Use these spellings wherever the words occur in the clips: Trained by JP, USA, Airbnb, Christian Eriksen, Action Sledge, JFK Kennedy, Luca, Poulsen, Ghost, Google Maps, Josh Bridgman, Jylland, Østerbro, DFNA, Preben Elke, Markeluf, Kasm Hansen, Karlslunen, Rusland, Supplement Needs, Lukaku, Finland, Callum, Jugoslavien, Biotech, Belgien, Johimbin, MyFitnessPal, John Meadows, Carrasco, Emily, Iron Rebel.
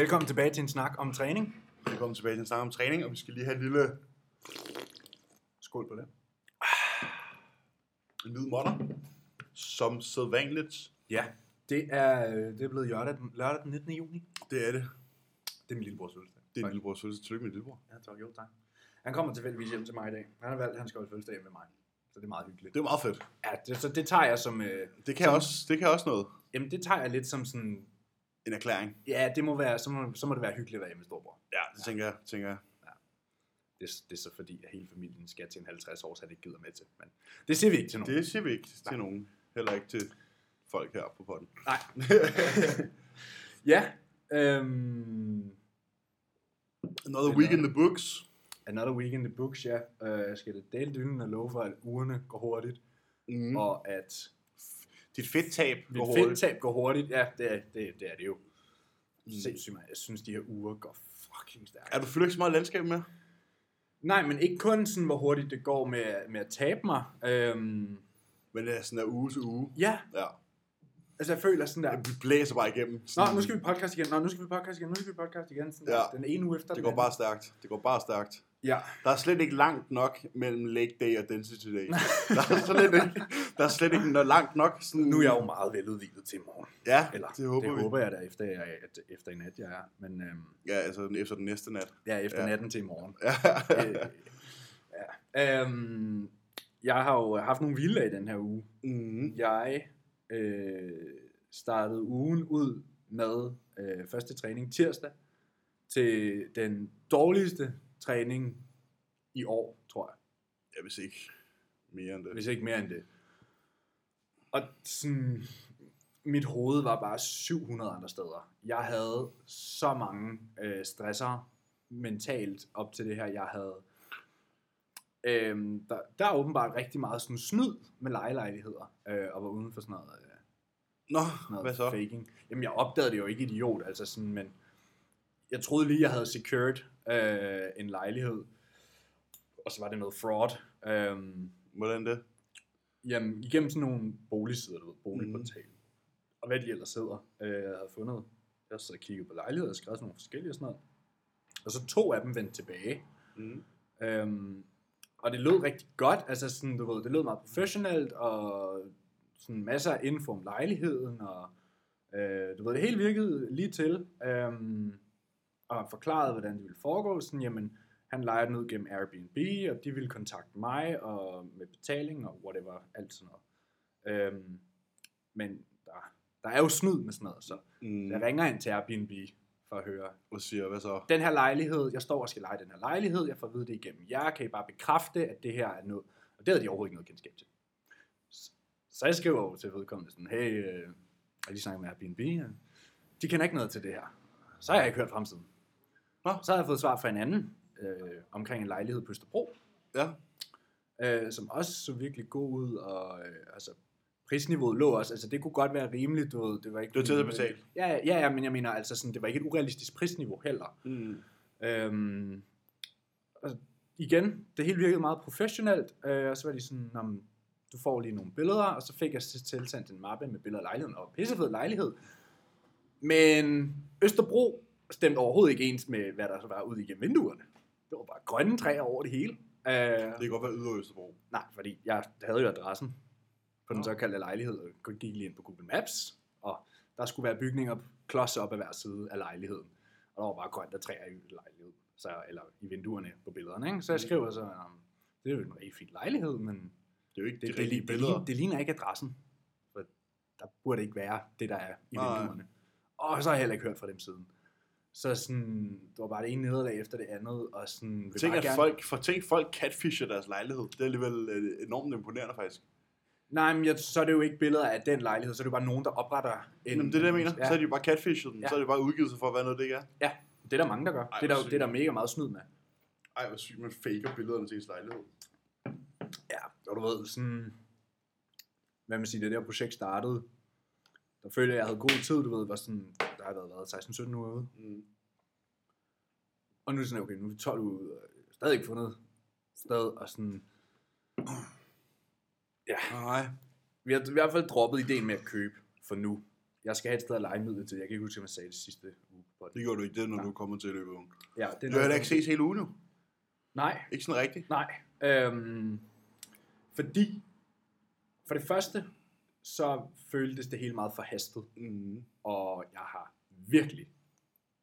Velkommen tilbage til en snak om træning. Velkommen tilbage til en snak om træning, og vi skal lige have en lille skål på det. En hvid modder, som sædvanligt. Ja, det er blevet lørdag den 19. juni. Det er det. Det er min lillebrors fødselsdag. Det er min lillebrors fødselsdag. Tillykke med lillebror. Ja, tak. Jo, tak. Han kommer tilfældigvis hjem til mig i dag. Han har valgt, at han skal holde fødselsdag med mig. Så det er meget hyggeligt. Det er meget fedt. Ja, så det tager jeg som... Det kan også noget. Jamen, det tager jeg lidt som sådan... En erklæring. Ja, det må være, så må det være hyggeligt at være hjemme i Storborg. Ja, det tænker jeg. Ja. Det er så fordi, at hele familien skal til en 50 år, så det ikke gider med til. Men det siger vi ikke til nogen. Det siger vi ikke til nogen. Heller ikke til folk heroppe på podden. Nej. Ja. Another week in the books. Another week in the books, ja. Jeg skal det dale dynen og love for, at ugerne går hurtigt. Mm. Og at... Dit fedttab går hurtigt. Dit fedttab går hurtigt, ja, det er det jo. Sindssygt meget. Jeg synes, de her uger går fucking stærkt. Er du flygt så meget landskab med? Nej, men ikke kun sådan, hvor hurtigt det går med at tabe mig. Men det er sådan der uge til uge. Ja. Altså, jeg føler sådan der... Vi blæser bare igennem. Nu skal vi podcast igen. Ja. Den ene uge efter den anden. Det går bare stærkt. Ja. Der er slet ikke langt nok mellem leg day og density day. Der er slet ikke langt nok. Sådan... Nu er jeg jo meget veludviklet til i morgen. Ja, eller, det håber jeg da efter i nat, jeg er. Men, ja, altså efter den næste nat. Ja, efter natten til i morgen. Ja. Jeg har jo haft nogle hviler i den her uge. Mm. Jeg startede ugen ud med første træning tirsdag til den dårligste træning i år, tror jeg. Ja, hvis ikke mere end det. Og sådan, mit hoved var bare 700 andre steder. Jeg havde så mange stressere mentalt op til det her. Jeg havde der er åbenbart rigtig meget sådan snyd med lejelejligheder og var uden for sådan noget, hvad så? Faking. Jamen, jeg opdagede det jo ikke, idiot, altså sådan, men jeg troede lige, jeg havde secured en lejlighed, og så var det noget fraud. Hvordan det? Jamen, igennem sådan nogle boligsider, du ved, boligportalen. Og hvad de ellers sidder, jeg havde fundet. Jeg sad og kiggede på lejligheder, og skrev sådan nogle forskellige og sådan noget. Og så 2 af dem vendte tilbage. Mm. Og det lød rigtig godt, altså sådan, du ved, det lød meget professionelt, og sådan masser af info om lejligheden, og du ved, det hele virkede lige til, og forklarede, hvordan det ville foregå, sådan, jamen, han lejer den ud gennem Airbnb, og de ville kontakte mig, og med betaling, og whatever, alt sådan noget. Men der er jo snyd med sådan noget, så jeg ringer ind til Airbnb, for at høre. Og siger, hvad så? Den her lejlighed, jeg står og skal leje den her lejlighed, jeg får at vide det igennem jer, kan I bare bekræfte, at det her er noget, og det havde de overhovedet ikke noget kendskab til. Så jeg skriver over til vedkommende sådan, hey, jeg lige snakker med Airbnb, de kender ikke noget til det her. Så har jeg ikke hørt fremtiden. Så har jeg fået svar fra en anden, omkring en lejlighed på Østerbro, som også så virkelig god ud, og altså, prisniveauet lå også, altså det kunne godt være rimeligt, du ved, det var ikke... Du var til at betale. Ja, men jeg mener, altså sådan, det var ikke et urealistisk prisniveau heller. Mm. Og igen, det hele virkede meget professionelt, og så var de sådan, du får lige nogle billeder, og så fik jeg tilsendt en mappe med billeder af lejligheden, og pissefed lejlighed, men Østerbro stemte overhovedet ikke ens med, hvad der så var ude igennem vinduerne. Det var bare grønne træer over det hele. Det kan godt være ydre Østerbro. Nej, fordi jeg havde jo adressen på den såkaldte lejlighed, og gik lige ind på Google Maps, og der skulle være bygninger klods op af hver side af lejligheden, og der var bare grønt og træer i lejligheden, så, eller i vinduerne på billederne, ikke? Så jeg skrev så, det er jo en rigtig fin lejlighed, men det er jo ikke det rigtige billeder. Det ligner ikke adressen, for der burde ikke være det, der er i vinduerne. Og så har jeg heller ikke hørt fra dem siden. Så sådan, det var bare det ene nederlag efter det andet, og sådan... Tænk, folk catfisher deres lejlighed. Det er alligevel enormt imponerende, faktisk. Nej, men så er det jo ikke billeder af den lejlighed, så er det jo bare nogen, der opretter en... Jamen, det er det, jeg mener. Ja. Så er de jo bare catfishet den, så er de bare udgivet sig for, hvad noget det ikke er. Ja, det er der mange, der gør. Det er der mega meget snyd med. Ej, hvor sygt, man faker billederne til ens lejlighed. Ja, og du ved, sådan... Hvad man siger, det der projekt startede. Der følte jeg, havde god tid, du ved, var sådan... Der har været 16-17 uger ude. Mm. Og nu er det sådan, okay, nu er 12 uger ude, og jeg har stadig ikke fundet sted, og sådan... Ja, nej. Vi har i hvert fald droppet ideen med at købe for nu. Jeg skal have et sted at lege midlet til. Jeg kan ikke huske, om jeg sagde det sidste uge på det. Det gjorde du ikke det, når du kommer til at løbe ung. Ja, det er du har da ikke ses hele ugen nu. Nej. Ikke sådan rigtigt? Nej. Fordi, for det første, så føltes det hele meget forhastet. Mm. Og jeg har virkelig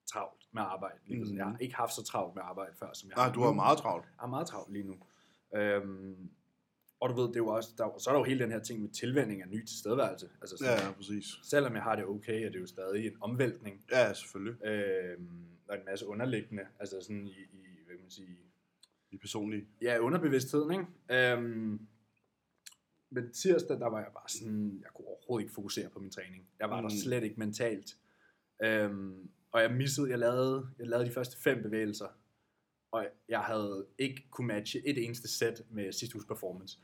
travlt med arbejde. Mm. Jeg har ikke haft så travlt med arbejde før, som jeg har. Nej, du har meget travlt. Jeg har meget travlt lige nu. Og du ved, det er jo også, så er der jo hele den her ting med tilvænning af ny tilstedeværelse. Altså, så, ja, præcis. Selvom jeg har det okay, er det jo stadig en omvæltning. Ja, selvfølgelig. Og en masse underliggende, altså sådan i hvad kan man sige... I personlige. Ja, underbevidstheden, ikke? Men tirsdag, der var jeg bare sådan, jeg kunne overhovedet ikke fokusere på min træning. Jeg var der slet ikke mentalt. Og jeg missede, jeg lavede de første 5 bevægelser. Og jeg havde ikke kunne matche et eneste sæt med sidste uges performance.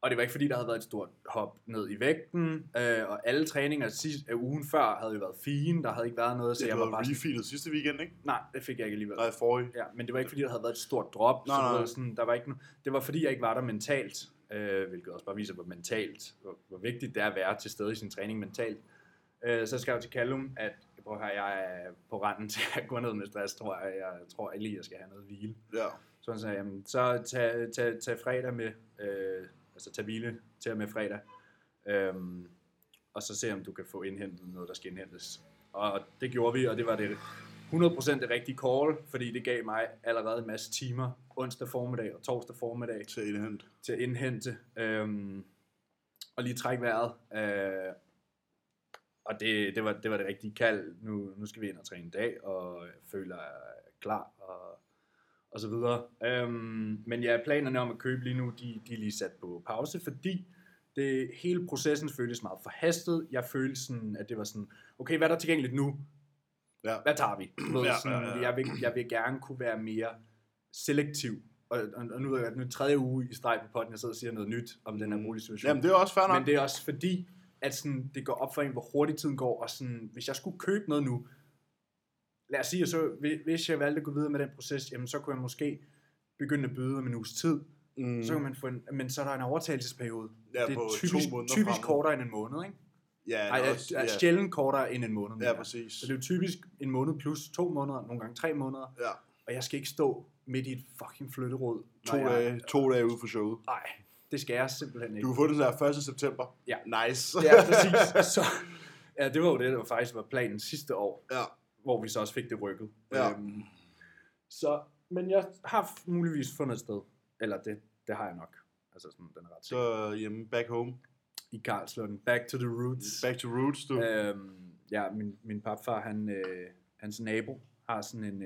Og det var ikke fordi, der havde været et stort hop ned i vægten. Og alle træninger sidste ugen før havde jo været fine. Der havde ikke været noget, så jeg var bare... Det var sidste weekend, ikke? Nej, det fik jeg ikke alligevel. Nej, forrige. Ja, men det var ikke fordi, der havde været et stort drop. Nej, nej. Sådan, der var ikke... Det var fordi, jeg ikke var der mentalt. Hvilket også bare viser, hvor mentalt... Hvor vigtigt det er at være til stede i sin træning mentalt. Så skrev jeg til Callum, at... Prøv at høre, jeg er på randen til at gå ned med stress, tror jeg. Jeg tror lige, jeg skal have noget hvile. Ja. Så han sagde, jamen, så tag fredag med... altså tage hvile til og med fredag, og så se om du kan få indhentet noget, der skal indhentes. Og det gjorde vi, og det var det 100% det rigtige call, fordi det gav mig allerede en masse timer, onsdag formiddag og torsdag formiddag, til at indhente, og lige trække vejret, og det var det rigtige kald. Nu skal vi ind og træne i dag, og jeg føler jeg er klar, og så videre. Men ja, planerne om at købe lige nu, de er lige sat på pause, fordi hele processen føltes meget forhastet. Jeg følte sådan, at det var sådan, okay, hvad er der tilgængeligt nu? Ja. Hvad tager vi? Ja. Jeg vil gerne kunne være mere selektiv. Og nu er det 3. uge i streg på podden, jeg sidder og siger noget nyt om den her mulige situation. Jamen, det er også fair nok. Men det er også fordi, at sådan, det går op for en, hvor hurtigt tiden går, og sådan, hvis jeg skulle købe noget nu, lad os sige, så hvis jeg valgte at gå videre med den proces, jamen så kunne jeg måske begynde at byde om en uges tid. Mm. Så kan man få men så er der en overtagelsesperiode. Ja, det er typisk kortere end en måned, ikke? Ja, er sjældent kortere end en måned. Ja, præcis. Så det er jo typisk en måned plus 2 måneder, nogle gange 3 måneder. Ja. Og jeg skal ikke stå midt i et fucking flytterod. 2 dage ude for showet. Nej, det skal jeg simpelthen ikke. Du har fået den der 1. september. Ja. Nice. Ja, præcis. Så, ja, det var jo det, der faktisk var planen sidste år. Ja. Hvor vi så også fik det rykket. Ja. Så, men jeg har muligvis fundet et sted. Eller det har jeg nok. Altså sådan, den er ret sikker. Så hjemme, back home. I Karlslunen. Back to the roots. Back to roots, du. Ja, min papfar, hans nabo, har sådan en...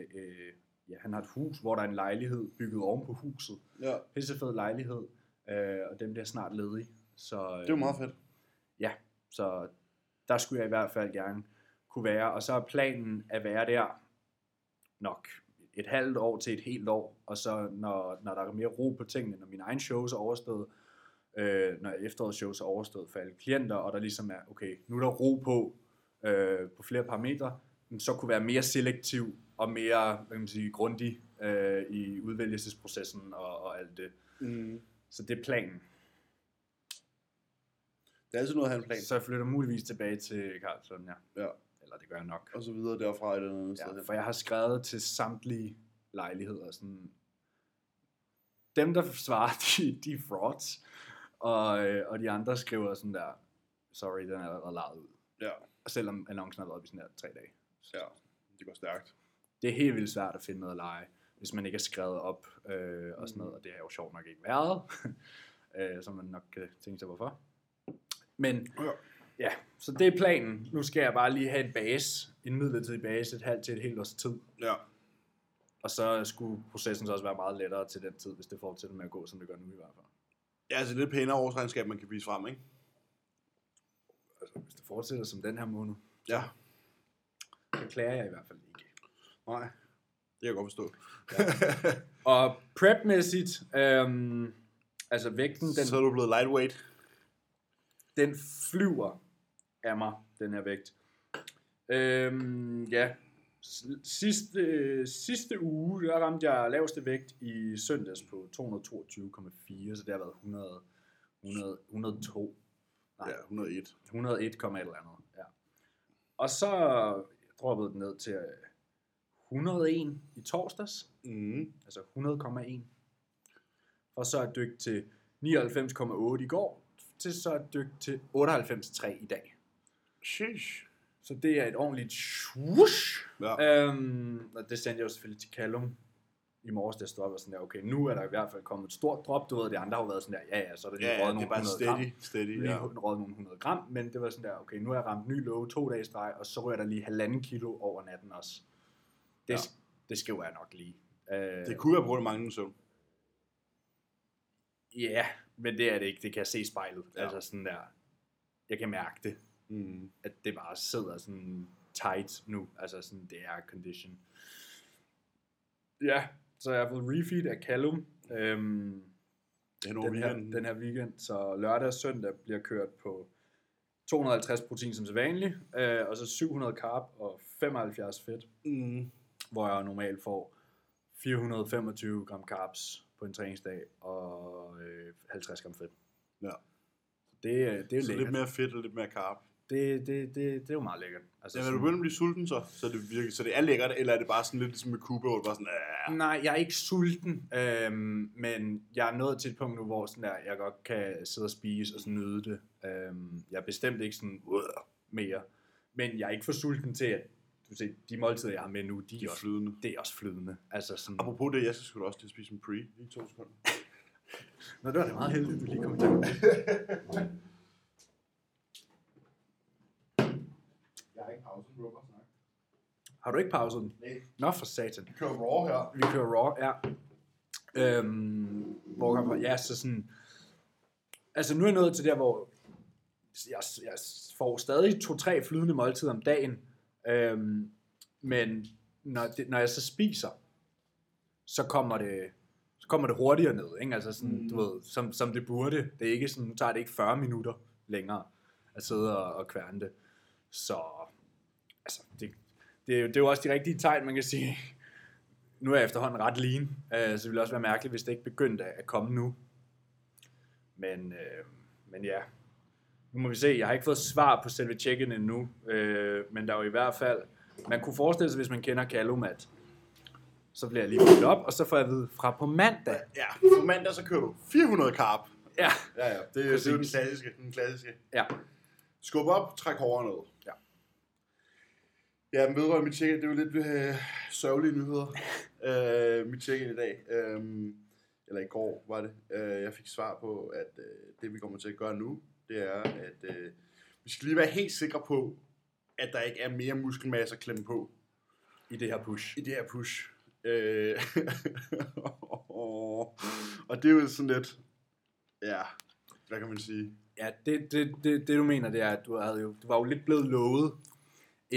han har et hus, hvor der er en lejlighed bygget oven på huset. Ja. Pissefed lejlighed. Og dem der snart ledige. Så, det er jo meget fedt. Ja, så der skulle jeg i hvert fald gerne... være, og så er planen at være der nok et halvt år til et helt år, og så når der er mere ro på tingene, når mine egne shows er overstået, når efterårets shows er overstået for alle klienter, og der ligesom er, okay, nu er der ro på flere parametre, så kunne være mere selektiv og mere, hvad kan man sige, grundig i udvælgelsesprocessen og alt det. Mm. Så det er planen. Det er altid noget at have en plan. Så jeg flytter muligvis tilbage til Carlsson, ja. Eller det gør jeg nok. Og så videre derfra i den anden sted. Ja, for jeg har skrevet til samtlige lejligheder. Sådan. Dem, der svarer, de er frauds. Og de andre skriver sådan der, sorry, den er allerede lejet ud. Ja. Og selvom annoncen har været i sådan der 3 dage. Så. Ja, det går stærkt. Det er helt vildt svært at finde noget at lege, hvis man ikke er skrevet op og sådan noget. Og det har jo sjovt nok ikke været. Så man nok kan tænke sig, hvorfor. Men ja, så det er planen. Nu skal jeg bare lige have en midlertidig base, et halvt til et helt års tid. Ja. Og så skulle processen så også være meget lettere til den tid, hvis det fortsætter med at gå, som det gør nu i hvert fald. Ja, altså lidt pænere årsregnskab, man kan vise frem, ikke? Altså, hvis det fortsætter som den her måned. Ja. Så klager jeg i hvert fald ikke. Nej, det kan jeg godt forstå. Ja. Og prep-mæssigt, altså vægten... Så er du blevet lightweight. Den flyver af mig, den her vægt. Ja, sidste uge, der ramte jeg laveste vægt i søndags på 222,4, så det har været 101,1 eller andet. Ja. Og så droppede den ned til 101 i torsdags. Mm. Altså 100,1. Og så er dyk til 99,8 i går. Til så er dyk til 98,3 i dag. Sheesh. Så det er et ordentligt swoosh. Ja. Og det sendte jeg jo selvfølgelig til Callum i morges, der stoppede sådan der, okay, nu er der i hvert fald kommet et stort drop, du ved, de andre har jo været sådan der, ja, så er der lige røget nogle 100 gram. Steady, lige røget nogle 100 gram, men det var sådan der, okay, nu har jeg ramt ny low 2 dage i streg, og så rører der lige 1,5 kilo over natten også. Det, ja. Det skal jo være nok lige. Det kunne være på grund af manglende søvn. Ja, men det er det ikke, det kan jeg se i spejlet, ja. Altså sådan der, jeg kan mærke det, at det bare sidder sådan tight nu, altså sådan, det er condition. Ja, så jeg har fået refeed af Callum den her weekend, så lørdag og søndag bliver kørt på 250 protein som sædvanligt, og så 700 carb og 75 fedt, hvor jeg normalt får 425 gram carbs på en træningsdag og 50 gram fedt. Ja. Det er så lidt mere fedt og lidt mere carb. Det er jo meget lækkert. Altså, ja, når du begynder at blive sulten, så det virkelig, så det er lækkert, eller er det bare sådan lidt ligesom med Cuba, hvor det bare sådan, nej, jeg er ikke sulten, men jeg er nået til et punkt nu, hvor sådan der, jeg godt kan sidde og spise og sådan nyde det. Jeg er bestemt ikke sådan mere, men jeg er ikke for sulten til, at du ser, de måltider, jeg har med nu, de er også flydende. Det er også flydende. Altså sådan. Apropos det, jeg skulle også til at spise en pre i 2 sekunder. Nå, det var da meget heldigt, du lige kom til. Har du ikke pauset den? Nej. Nå for satan. Vi kører raw her. Ja. Ja, så sådan... Altså nu er jeg nået til der, hvor jeg får stadig 2-3 flydende måltider om dagen. Men når jeg så spiser, så kommer det hurtigere ned. Ikke? Altså sådan, du ved, som det burde. Det er ikke sådan, nu tager det ikke 40 minutter længere at sidde og kværne det. Så... Altså, det er jo også de rigtige tegn, man kan sige. Nu er jeg efterhånden ret lean, så det ville også være mærkeligt, hvis det ikke begyndte at komme nu. Men ja, nu må vi se. Jeg har ikke fået svar på selve check-in endnu, men der er jo i hvert fald... Man kunne forestille sig, hvis man kender Callum, at så bliver jeg lige fuldt op, og så får jeg at vide fra på mandag. Ja, på mandag så kører du 400 carb. Ja. Det er jo den klassiske. Ja. Skub op, træk hårdere ned. Ja. Ja, vedrørende mit check-in, det er jo lidt sørgelige nyheder, mit check-in i dag, eller i går var det, jeg fik svar på, at det vi kommer til at gøre nu, det er, at vi skal lige være helt sikre på, at der ikke er mere muskelmasse at klemme på. I det her push. Og det er jo sådan lidt, ja, hvad kan man sige? Ja, det du mener, det er, at du var jo lidt blevet lovet.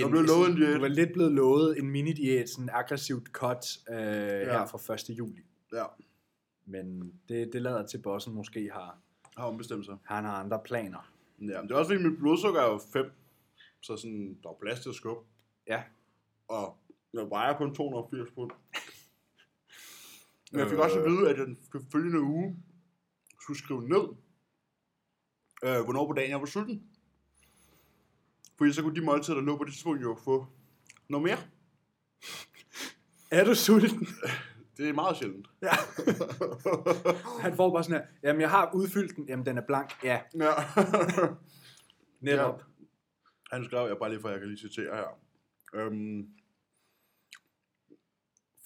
Du var lidt blevet lovet en mini-diæt, sådan en aggressivt cut her fra 1. juli. Ja. Men det lader til, at bossen måske har ombestemt sig. Han har andre planer. Ja, men det er også fordi, mit blodsukker er jo 5, så sådan, der er plads til at skubbe. Ja. Og jeg vejer kun 280 pund. Men jeg fik også at vide, at jeg den følgende uge skulle skrive ned, hvornår på dagen jeg var sulten. Fordi så kunne de måltider, der lå på det tidspunkt, jo få noget mere. Er du sulten? Det er meget sjældent. Ja. Han får bare sådan her, jamen jeg har udfyldt den, jamen den er blank. Ja. Netop. Ja. Han skrev, jeg bare lige for, jeg kan lige citere her.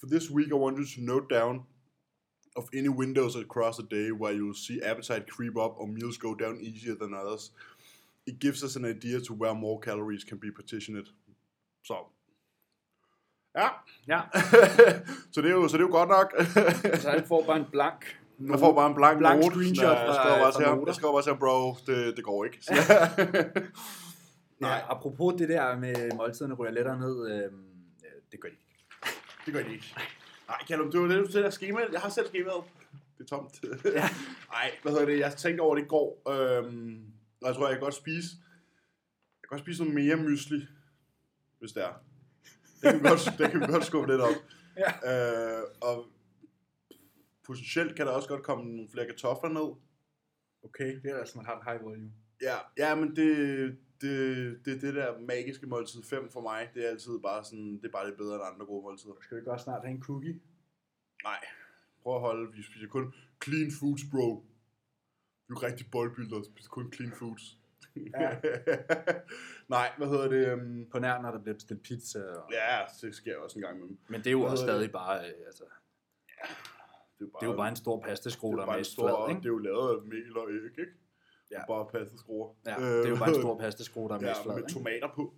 For this week I want you to note down of any windows across the day where you will see appetite creep up or meals go down easier than others. It gives us an idea to where more calories can be partitioned. Så. Ja. så det er jo godt nok. Så han får bare en blank. Han får bare en blank note. Screenshot. Jeg skal bare sige, bro, det går ikke. Nej, apropos det der med måltiderne ryger lettere ned, det gør de ikke. Nej, Callum, det var det, du selv har skemaet. Jeg har selv skemaet. Det er tomt. Ja. Nej, hvad hedder det? Jeg tænkte over det i går. Og jeg tror, jeg kan godt spise noget mere mysli, hvis det er. Det kan vi godt skubbe lidt op. Ja. Og potentielt kan der også godt komme nogle flere kartofler ned. Okay, det er altså en hard high volume. Ja, men det det der magiske måltid 5 for mig, det er altid bare sådan, det er bare lidt bedre end andre gode måltider. Skal vi ikke også snart have en cookie? Nej, prøv at holde, vi spiser kun clean foods, bro. Vi er jo rigtig bodybuilder, vi spiser kun clean foods. Ja. Nej, hvad hedder det? På nær, når der bliver bestilt pizza. Og... ja, det sker også en gang imellem. Men det er jo også stadig bare, altså... ja, det er jo bare en stor pastaskruer, der er mest flad, ikke? Det er jo lavet af mel og æg, ikke? Ja. Bare pastaskruer. Ja, det er jo bare en stor pastaskruer, der er mest flad, med tomater på.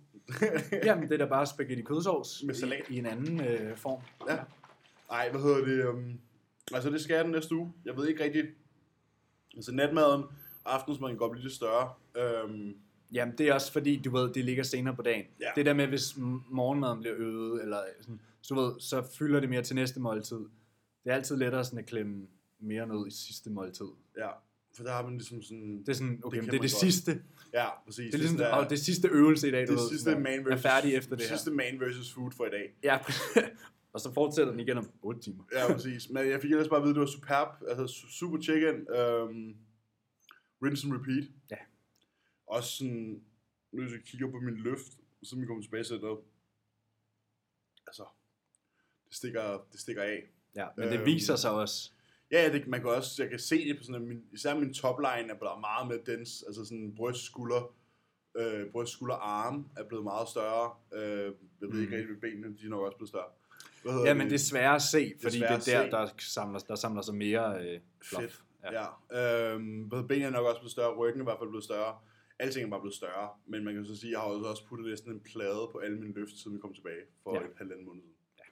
Jamen, det er da bare spaghetti kødsovs med salat i en anden form. Ja. Nej, hvad hedder det? Altså, det skal jeg den næste uge. Jeg ved ikke rigtigt. Altså, natmaden... aftensmaden kan godt blive lidt større. Jamen, det er også fordi, du ved, det ligger senere på dagen. Ja. Det der med, hvis morgenmaden bliver øget, eller sådan, så, ved, så fylder det mere til næste måltid. Det er altid lettere sådan at klemme mere ned i sidste måltid. Ja, for der har man ligesom sådan... det er sådan, okay, det er det sidste. Ja, præcis. Det er ligesom, der, og det sidste øvelse i dag, du det ved. Sidste sådan, man versus, er færdig efter det sidste her. Man versus food for i dag. Ja, og så fortsætter den igen om 8 timer. Ja, præcis. Men jeg fik ellers bare at vide, at det var superb. Altså, super chicken. Rinse and repeat. Ja. Også sådan, nu hvis jeg kigger på min løft, så vi kommer tilbage til det. Altså, det stikker af. Ja, men det viser sig også. Ja, det, man kan også, jeg kan se det på sådan, min, især min topline er blevet meget mere dens, altså sådan bryst, skulder, arm er blevet meget større. Jeg ved ikke rigtig, hvad benene, de er nok også blevet større. Ja, men det er sværere at se, fordi det er der samler sig mere fluff. Ja. Benene er nok også blevet større, ryggen er i hvert fald blevet større, alting er bare blevet større, men man kan så sige, at jeg har også puttet næsten en plade på alle mine løft, siden vi kom tilbage for en halvanden måned siden. Ja.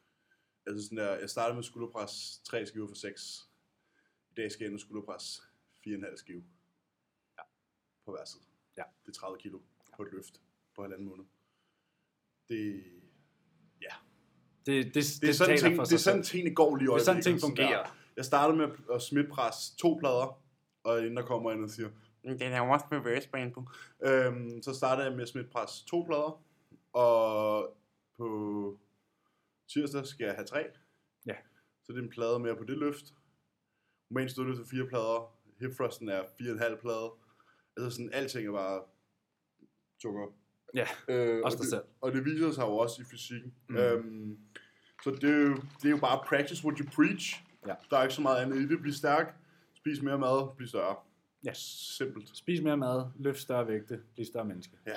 Altså sådan der, jeg startede med skulderpres 3 skiver for 6. I dag skal jeg ende med skulderpres 4,5 skive på hver side. Ja. Det er 30 kilo på et løft på halvanden måned. Det er sådan ting, det er sådan tingene går lige i øjeblikket. Det er sådan ting fungerer. Jeg startede med at smidtpresse 2 plader, og inden der kommer ind og siger, det er også med reverse på. Så startede jeg med at smidtpresse 2 plader, og på tirsdag skal jeg have 3. Ja. Så det er en plade mere på det løft. Romain stod til 4 plader, hipthrusten er 4,5 plader. Altså sådan, alting er bare tukker. Ja, også dig selv. Og det viser sig jo også i fysikken. Så det er jo bare practice what you preach. Ja. Der er ikke så meget andet i det. Bliv stærk, spis mere mad, bliv større. Ja. Simpelt. Spis mere mad, løft større vægte, bliv større menneske. Ja.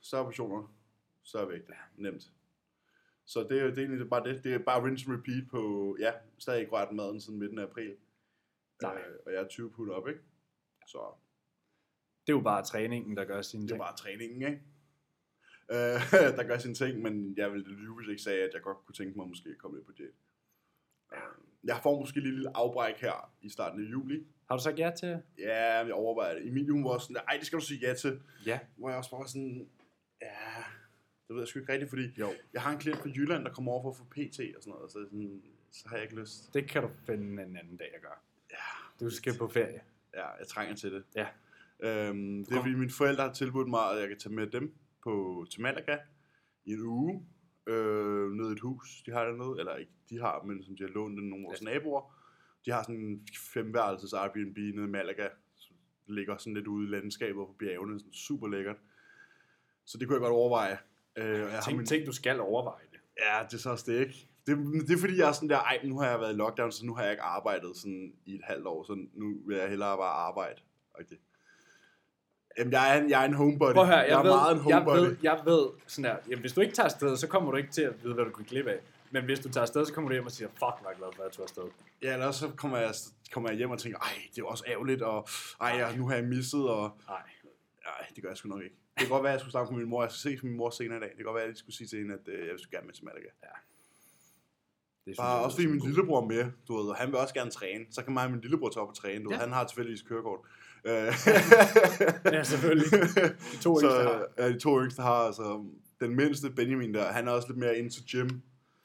Større portioner, større vægte. Ja. Nemt. Så det er egentlig bare det. Det er bare rinse and repeat på, ja, stadig ikke rørt maden siden midten af april. Nej. Og jeg er 20 put op, ikke? Så. Det er jo bare træningen, der gør sine ting. Det er bare træningen, ikke? Der gør sine ting, men jeg ville lyve, hvis jeg ikke sagde, at jeg godt kunne tænke mig at måske komme lidt på diæt. Jeg får måske lige et lille afbræk her i starten af juli. Har du sagt ja til? Ja, jeg overvejer det. Emilie, hun var sådan, nej, det skal du sige ja til. Ja. Hvor jeg også bare sådan, ja, det ved jeg sgu ikke rigtigt, fordi jeg har en klient fra Jylland, der kommer over for at få PT og sådan noget, og så har jeg ikke lyst. Det kan du finde en anden dag at gøre. Ja. Du skal på ferie. Ja, jeg trænger til det. Ja. Det er fordi mine forældre har tilbudt mig, at jeg kan tage med dem til Malaga i en uge. Nede i et hus, de har dernede, eller ikke de har, men som de har lånt nogle af vores naboer. De har sådan en 5-værelses Airbnb nede i Malaga, som ligger sådan lidt ude i landskabet og på bjergene, sådan super lækkert. Så det kunne jeg godt overveje. Jeg tænkte, du skal overveje det. Ja, det er så også det ikke. Det er fordi, jeg er sådan der, ej, nu har jeg været i lockdown, så nu har jeg ikke arbejdet sådan i et halvt år, så nu vil jeg hellere bare arbejde. Okay. Jamen, jeg er en homebody. Prøv at høre, jeg er meget en homebody. Jeg ved sådan her, jamen, hvis du ikke tager afsted, så kommer du ikke til at vide, hvad du kan glip af. Men hvis du tager afsted, så kommer du hjem og siger, fuck, hvor glad for, at jeg tog afsted. Ja, eller så kommer jeg hjem og tænker, ej, det er også ærgerligt, og ej, nu har jeg misset, og... Nej, det gør jeg sgu nok ikke. Det kan godt være, at jeg skulle snakke med min mor. Jeg skal ses med min mor senere i dag. Det kan godt være, at jeg skulle sige til hende, at jeg skulle gerne med til Malaga. Ja. Det bare også fordi min lillebror er med, du ved, og han vil også gerne træne. Så kan mig og min lillebror tage op og træne, du ved, han har tilfældigvis kørekort. Ja, selvfølgelig. De to yngste har, altså den mindste, Benjamin der, han er også lidt mere into gym.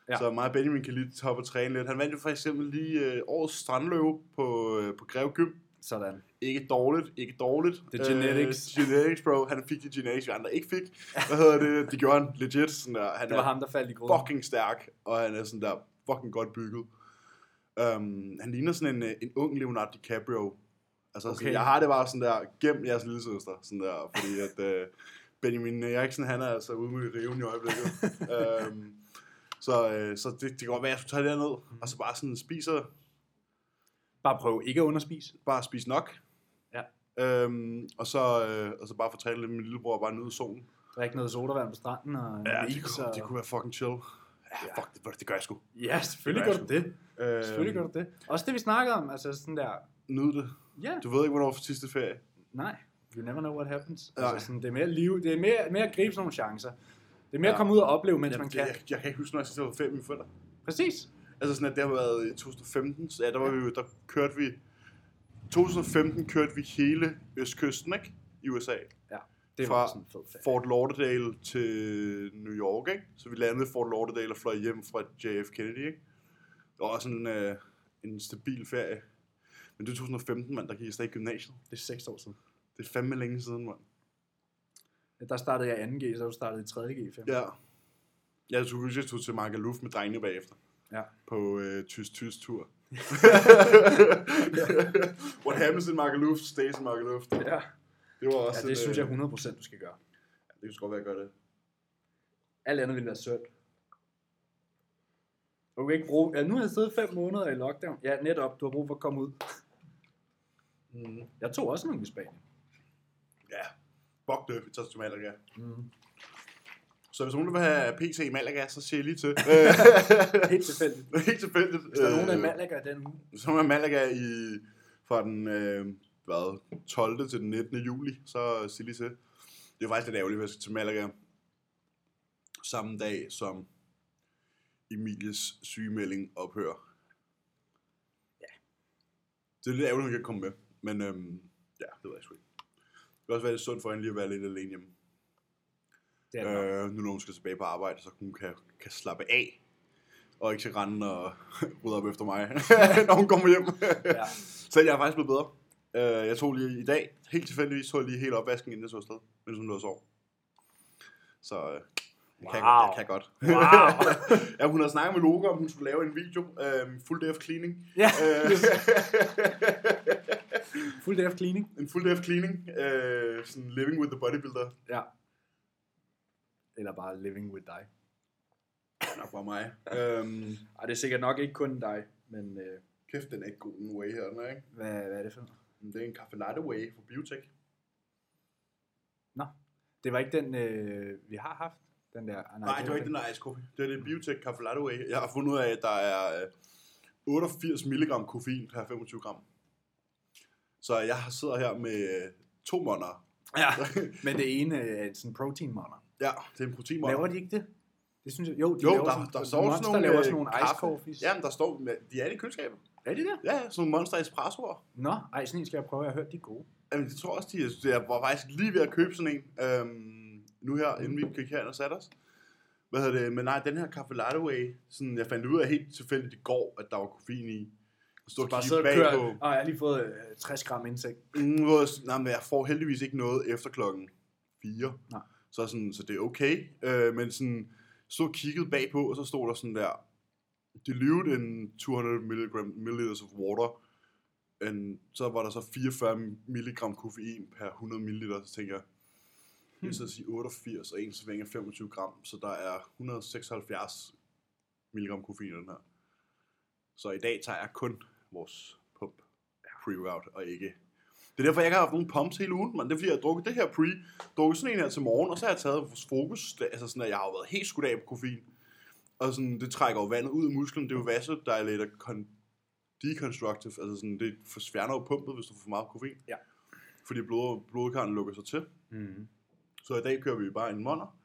Ja. Så mig og Benjamin kan lige tage op og træne lidt. Han vandt jo for eksempel lige årets strandløve på Grevgym. Sådan. Ikke dårligt. Det er genetics. Genetics, bro. Han fik de genetics, vi andre ikke fik. Hvad hedder det? Det gjorde han legit. Sådan der. Han det var ham, der faldt i gruden. Fucking stærk, og han er sådan der fucking godt bygget. Han ligner sådan en ung Leonardo DiCaprio. Altså, okay. Sådan, jeg har det bare sådan der, gem jeres lille søster, sådan der, fordi at Benjamin Eriksen, han er altså ude med riven i øjeblikket. Så det kan godt være, at jeg skulle tage det herned, og så bare sådan spiser. Bare prøv ikke at underspise. Bare spise nok. Ja. Og så bare fortælle lidt min lillebror, bare nyde solen. Drik noget sodavand på stranden. Og ja, det kunne være fucking chill. Ja, fuck, det gør jeg sgu. Ja, selvfølgelig gør du det. Selvfølgelig gør du det. Også det, vi snakkede om, altså sådan der... Nyd det. Ja. Du ved ikke, hvornår for sidste ferie. Nej, you never know what happens. Altså, sådan, det er mere liv, det er mere at gribe sådan nogle chancer. Det er mere at komme ud og opleve, mens man kan. Jeg kan ikke huske, når jeg sidste var 5 fødder. Præcis. Altså sådan, at det har været i 2015, så ja, der kørte vi... 2015 kørte vi hele Østkysten, ikke? I USA. Ja. Det var sådan fedt. Fort Lauderdale til New York, ikke? Så vi landede i Fort Lauderdale og fløj hjem fra JFK Kennedy, ikke? Det var også en stabil ferie. Men det er 2015, mand, der gik jeg stadig i gymnasiet. Det er 6 år siden. Det er fandme længe siden, mand. Ja, der startede jeg 2G, så du startede i 3G. 5. Ja. Jeg tog til Markeluf med drengene bagefter. Ja. På tysk-tysk-tur. What happens in Markeluf stays in Markeluf. Ja. Det var også det synes jeg 100% du skal gøre. Ja, det kan sgu godt være, at gøre det. Alt andet ville være sødt. Du kan ikke bruge... Ja, nu har jeg siddet 5 måneder i lockdown. Ja, netop. Du har brug for at komme ud. Mm. Jeg tog også nogle i Spanien. Ja. Fuck det, vi tager til Malaga. Mm. Så hvis nogen vil have PC i Malaga, så siger jeg lige til. Helt tilfældigt. Helt tilfældigt. Hvis der er nogen, der er i Malaga i den uge. Så er Malaga fra den... 12. til den 19. juli, så sig lige til. Det er faktisk lidt ærgerligt, at jeg skal til Malaga samme dag, som Emilies sygemelding ophører. Ja. Det er lidt ærgerligt, at hun kan komme med, men ja, det ved jeg sgu ikke. Det kan også være lidt sundt for hende lige at være lidt alene hjemme. Det er nu når hun skal tilbage på arbejde, så hun kan slappe af, og ikke så rende og rydde op efter mig, når hun kommer hjem. Ja. Så jeg er faktisk blevet bedre. Jeg tog lige i dag, helt tilfældigvis, tog jeg lige helt opvasken inden jeg tog afsted, mens hun lå og sov. Så jeg kan godt. Wow. Ja, hun har snakket med Luca, om hun skulle lave en video, full day of cleaning. Ja. Full day of cleaning. En full day of cleaning, sådan living with the bodybuilder. Ja. Eller bare living with dig. Nok bare mig. Ej, det er sikkert nok ikke kun dig, men... Kæft, den er ikke god en way her, ikke? Hvad er det for? Det er en kaffe latte way fra Biotech. Nå, det var ikke den, vi har haft. Den der, nej, det var ikke den der ice coffee. Det er den Biotech kaffe latte way. Jeg har fundet ud af, at der er 88 mg koffein per 25 gram. Så jeg sidder her med 2 måneder. Ja, men det ene er sådan en proteinmåneder. Ja, det er en proteinmåneder. Laver de ikke det? Det synes jeg, jo, de laver der står også nogle ice coffees. Jamen, der står, de er i køleskabet. Er de der? Ja, sådan nogle Monster Espressoer. Nå, ej, sådan en skal jeg prøve, jeg har hørt, de er gode. Jamen, det tror også, jeg var faktisk lige ved at købe sådan en, nu her, inden vi gik herind og satte os. Hvad hedder det? Men nej, den her kaffe latte, sådan, jeg fandt ud af helt tilfældigt i går, at der var koffein i. Så bare sidde og køre, og jeg har lige fået 60 gram indsigt. Nej, men jeg får heldigvis ikke noget efter klokken 4. Nej. Så, sådan, så det er okay, men sådan... Så kiggede bagpå, og så stod der sådan der, dilute in 200 milliliters of water, and så var der så 44 milligram koffein per 100 milliliter, så tænker jeg, det vil sige 88, og en svæng af 25 gram, så der er 176 milligram koffein i den her. Så i dag tager jeg kun vores pump pre-workout, og ikke... Det er derfor, jeg ikke har haft nogen pumps hele ugen, men det er fordi, jeg har drukket det her drukket sådan en her til morgen, og så har jeg taget vores fokus, altså sådan, at jeg har jo været helt skudt af på koffein, og sådan, det trækker jo vandet ud af musklen, det er jo vasodilator deconstructive, altså sådan, det forsværner jo pumpet, hvis du får for meget koffein, ja. Fordi blodkarrene lukker sig til. Mm-hmm. Så i dag kører vi bare en måneder,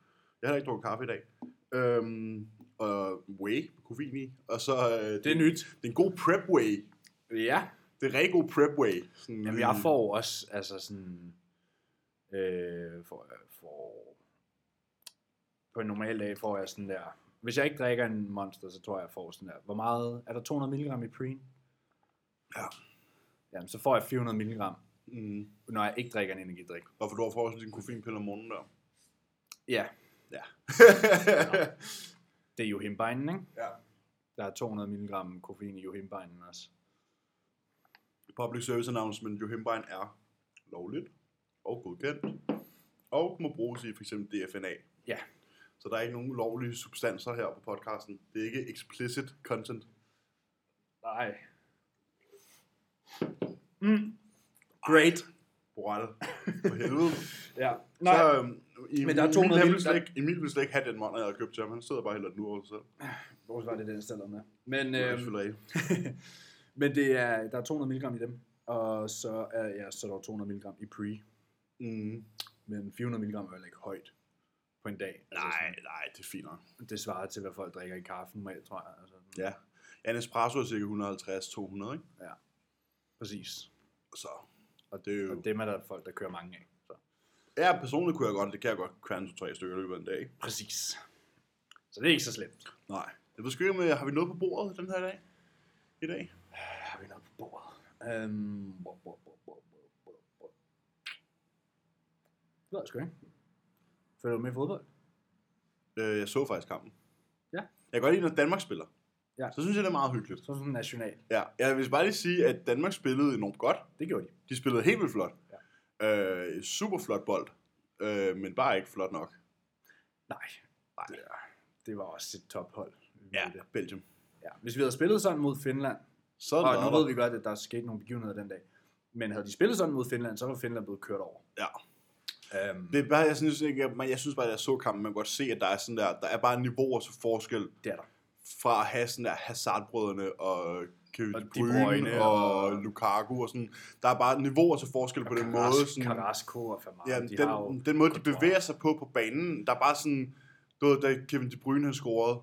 jeg har ikke drukket kaffe i dag, og whey, koffein i, og så... det er nyt. Det er en god prep whey. Ja. Det er rigtig god prep way. Jamen, jeg får også, altså sådan, på en normal dag får jeg sådan der, hvis jeg ikke drikker en Monster, så tror jeg, jeg får sådan der, hvor meget, er der 200 mg i preen? Ja. Jamen, så får jeg 400 mg, når jeg ikke drikker en energidrik. Og for du får også en koffeinpille om morgenen der? Ja. Ja. Det er Johimbin, ikke? Ja. Der er 200 mg koffein i Johimbin også. Public service announcement, Johimbin er lovligt og godkendt og må bruges i f.eks. DFNA. Ja. Så der er ikke nogen ulovlige substanser her på podcasten. Det er ikke explicit content. Nej. Mm. Great. Borrette. For helvede. Ja. Nej. Så, men der er 200 ml. Emil vil slet ikke have den mand, jeg havde købt til ham. Han sidder bare helt nu over sig selv. Vores var det, den stiller med. Men, men det er, der er 200 mg i dem. Og så er, ja, så er der 200 mg i pre. Mm. Men 400 mg er jo ikke højt på en dag. Altså nej, sådan, nej, det er fint nok. Det svarer til, hvad folk drikker i kaffen med, tror jeg. Altså, ja. Ja, en espresso er cirka 150-200, ikke? Ja, præcis. Så. Og det er jo... Og dem er der folk, der kører mange af. Så. Ja, personligt kunne jeg godt, det kan jeg godt køre en 2-3 stykker løbet en dag, ikke? Præcis. Så det er ikke så slemt. Nej. Jeg vil skrive med, har vi noget på bordet den her dag? I dag? Har vi noget på bordet? Det ved jeg sgu ikke. Følger du med i fodbold? Jeg så faktisk kampen. Ja. Jeg kan godt lide, når Danmark spiller. Ja. Så synes jeg, det er meget hyggeligt. Så sådan national. Ja, jeg vil bare lige sige, at Danmark spillede enormt godt. Det gjorde de. De spillede helt vildt flot. Ja. Super flot bold. Men bare ikke flot nok. Nej. Det var også et tophold. Ja, Belgien. Ja. Hvis vi havde spillet sådan mod Finland, sådan og nu ved vi godt, at der skete nogle begivenheder den dag. Men havde de spillet sådan mod Finland, så var Finland blevet kørt over. Ja. Det er bare, jeg synes bare, at jeg så kampen, man kan godt se, at der er sådan der er bare niveauer til forskel. Det er der. Fra at have sådan der Hazard-brødrene og Kevin De Bruyne og Lukaku og sådan. Der er bare niveauer til forskel på den måde. Sådan, Carrasco og Fermat, ja, den måde, de bevæger sig på banen. Der er bare sådan, du ved, da Kevin De Bruyne har scoret.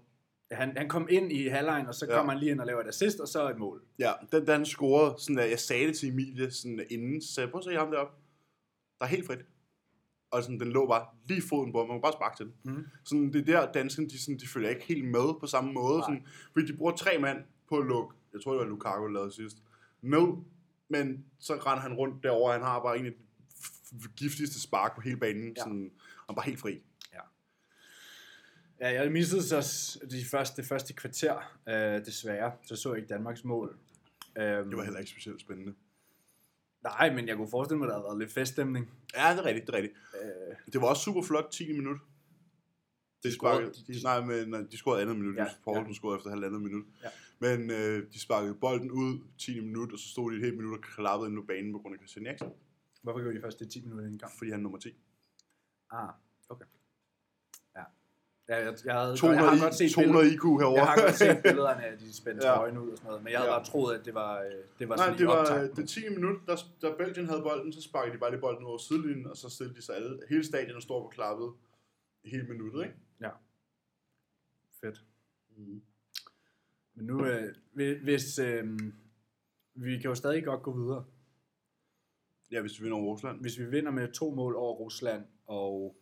Ja, han kom ind i halvlejen, og så kom han lige ind og laver et assist, og så et mål. Ja, da han scorede, sådan der, jeg sagde det til Emilie sådan inden, så sagde, prøv at se ham deroppe. Der er helt frit. Og sådan, den lå bare lige foden på, man kunne bare sparke til den. Mm. Sådan, det er der, danskerne, de følger ikke helt med på samme måde. Sådan, fordi de bruger 3 mand på at lukke. Jeg tror, det var Lukaku, der lavede sidst. Men så render han rundt derovre, han har bare egentlig giftigste spark på hele banen. Sådan, og bare helt fri. Ja, jeg missede så det første kvarter, desværre. Så jeg ikke Danmarks mål. Det var heller ikke specielt spændende. Nej, men jeg kunne forestille mig, at der havde været lidt feststemning. Ja, det er rigtigt, Det var også super flot 10. minut. De scorede andet minut. Ja, Poulsen scorede efter halvandet minut. Ja. Men de sparkede bolden ud 10. minut, og så stod de et helt minut og klappede ind på banen på grund af Christian Eriksen. Hvorfor gjorde de først det 10 minutter inden kamp? Fordi han er nummer 10. Ah, okay. Ja, jeg har godt set 200 IQ herovre. Jeg har godt set billederne af de spændte trøjen ud og sådan noget, men jeg havde bare troet, at det var sådan en optakt. Nej, det var det 10. minut, da Belgien havde bolden, så sparkede de bare lige bolden over sidelinjen, og så stillede de sig alle, hele stadion og stod på klappet hele minuttet, ikke? Ja. Fedt. Mm. Men nu, vi kan jo stadig godt gå videre. Ja, hvis vi vinder over Rusland. Hvis vi vinder med 2 mål over Rusland, og...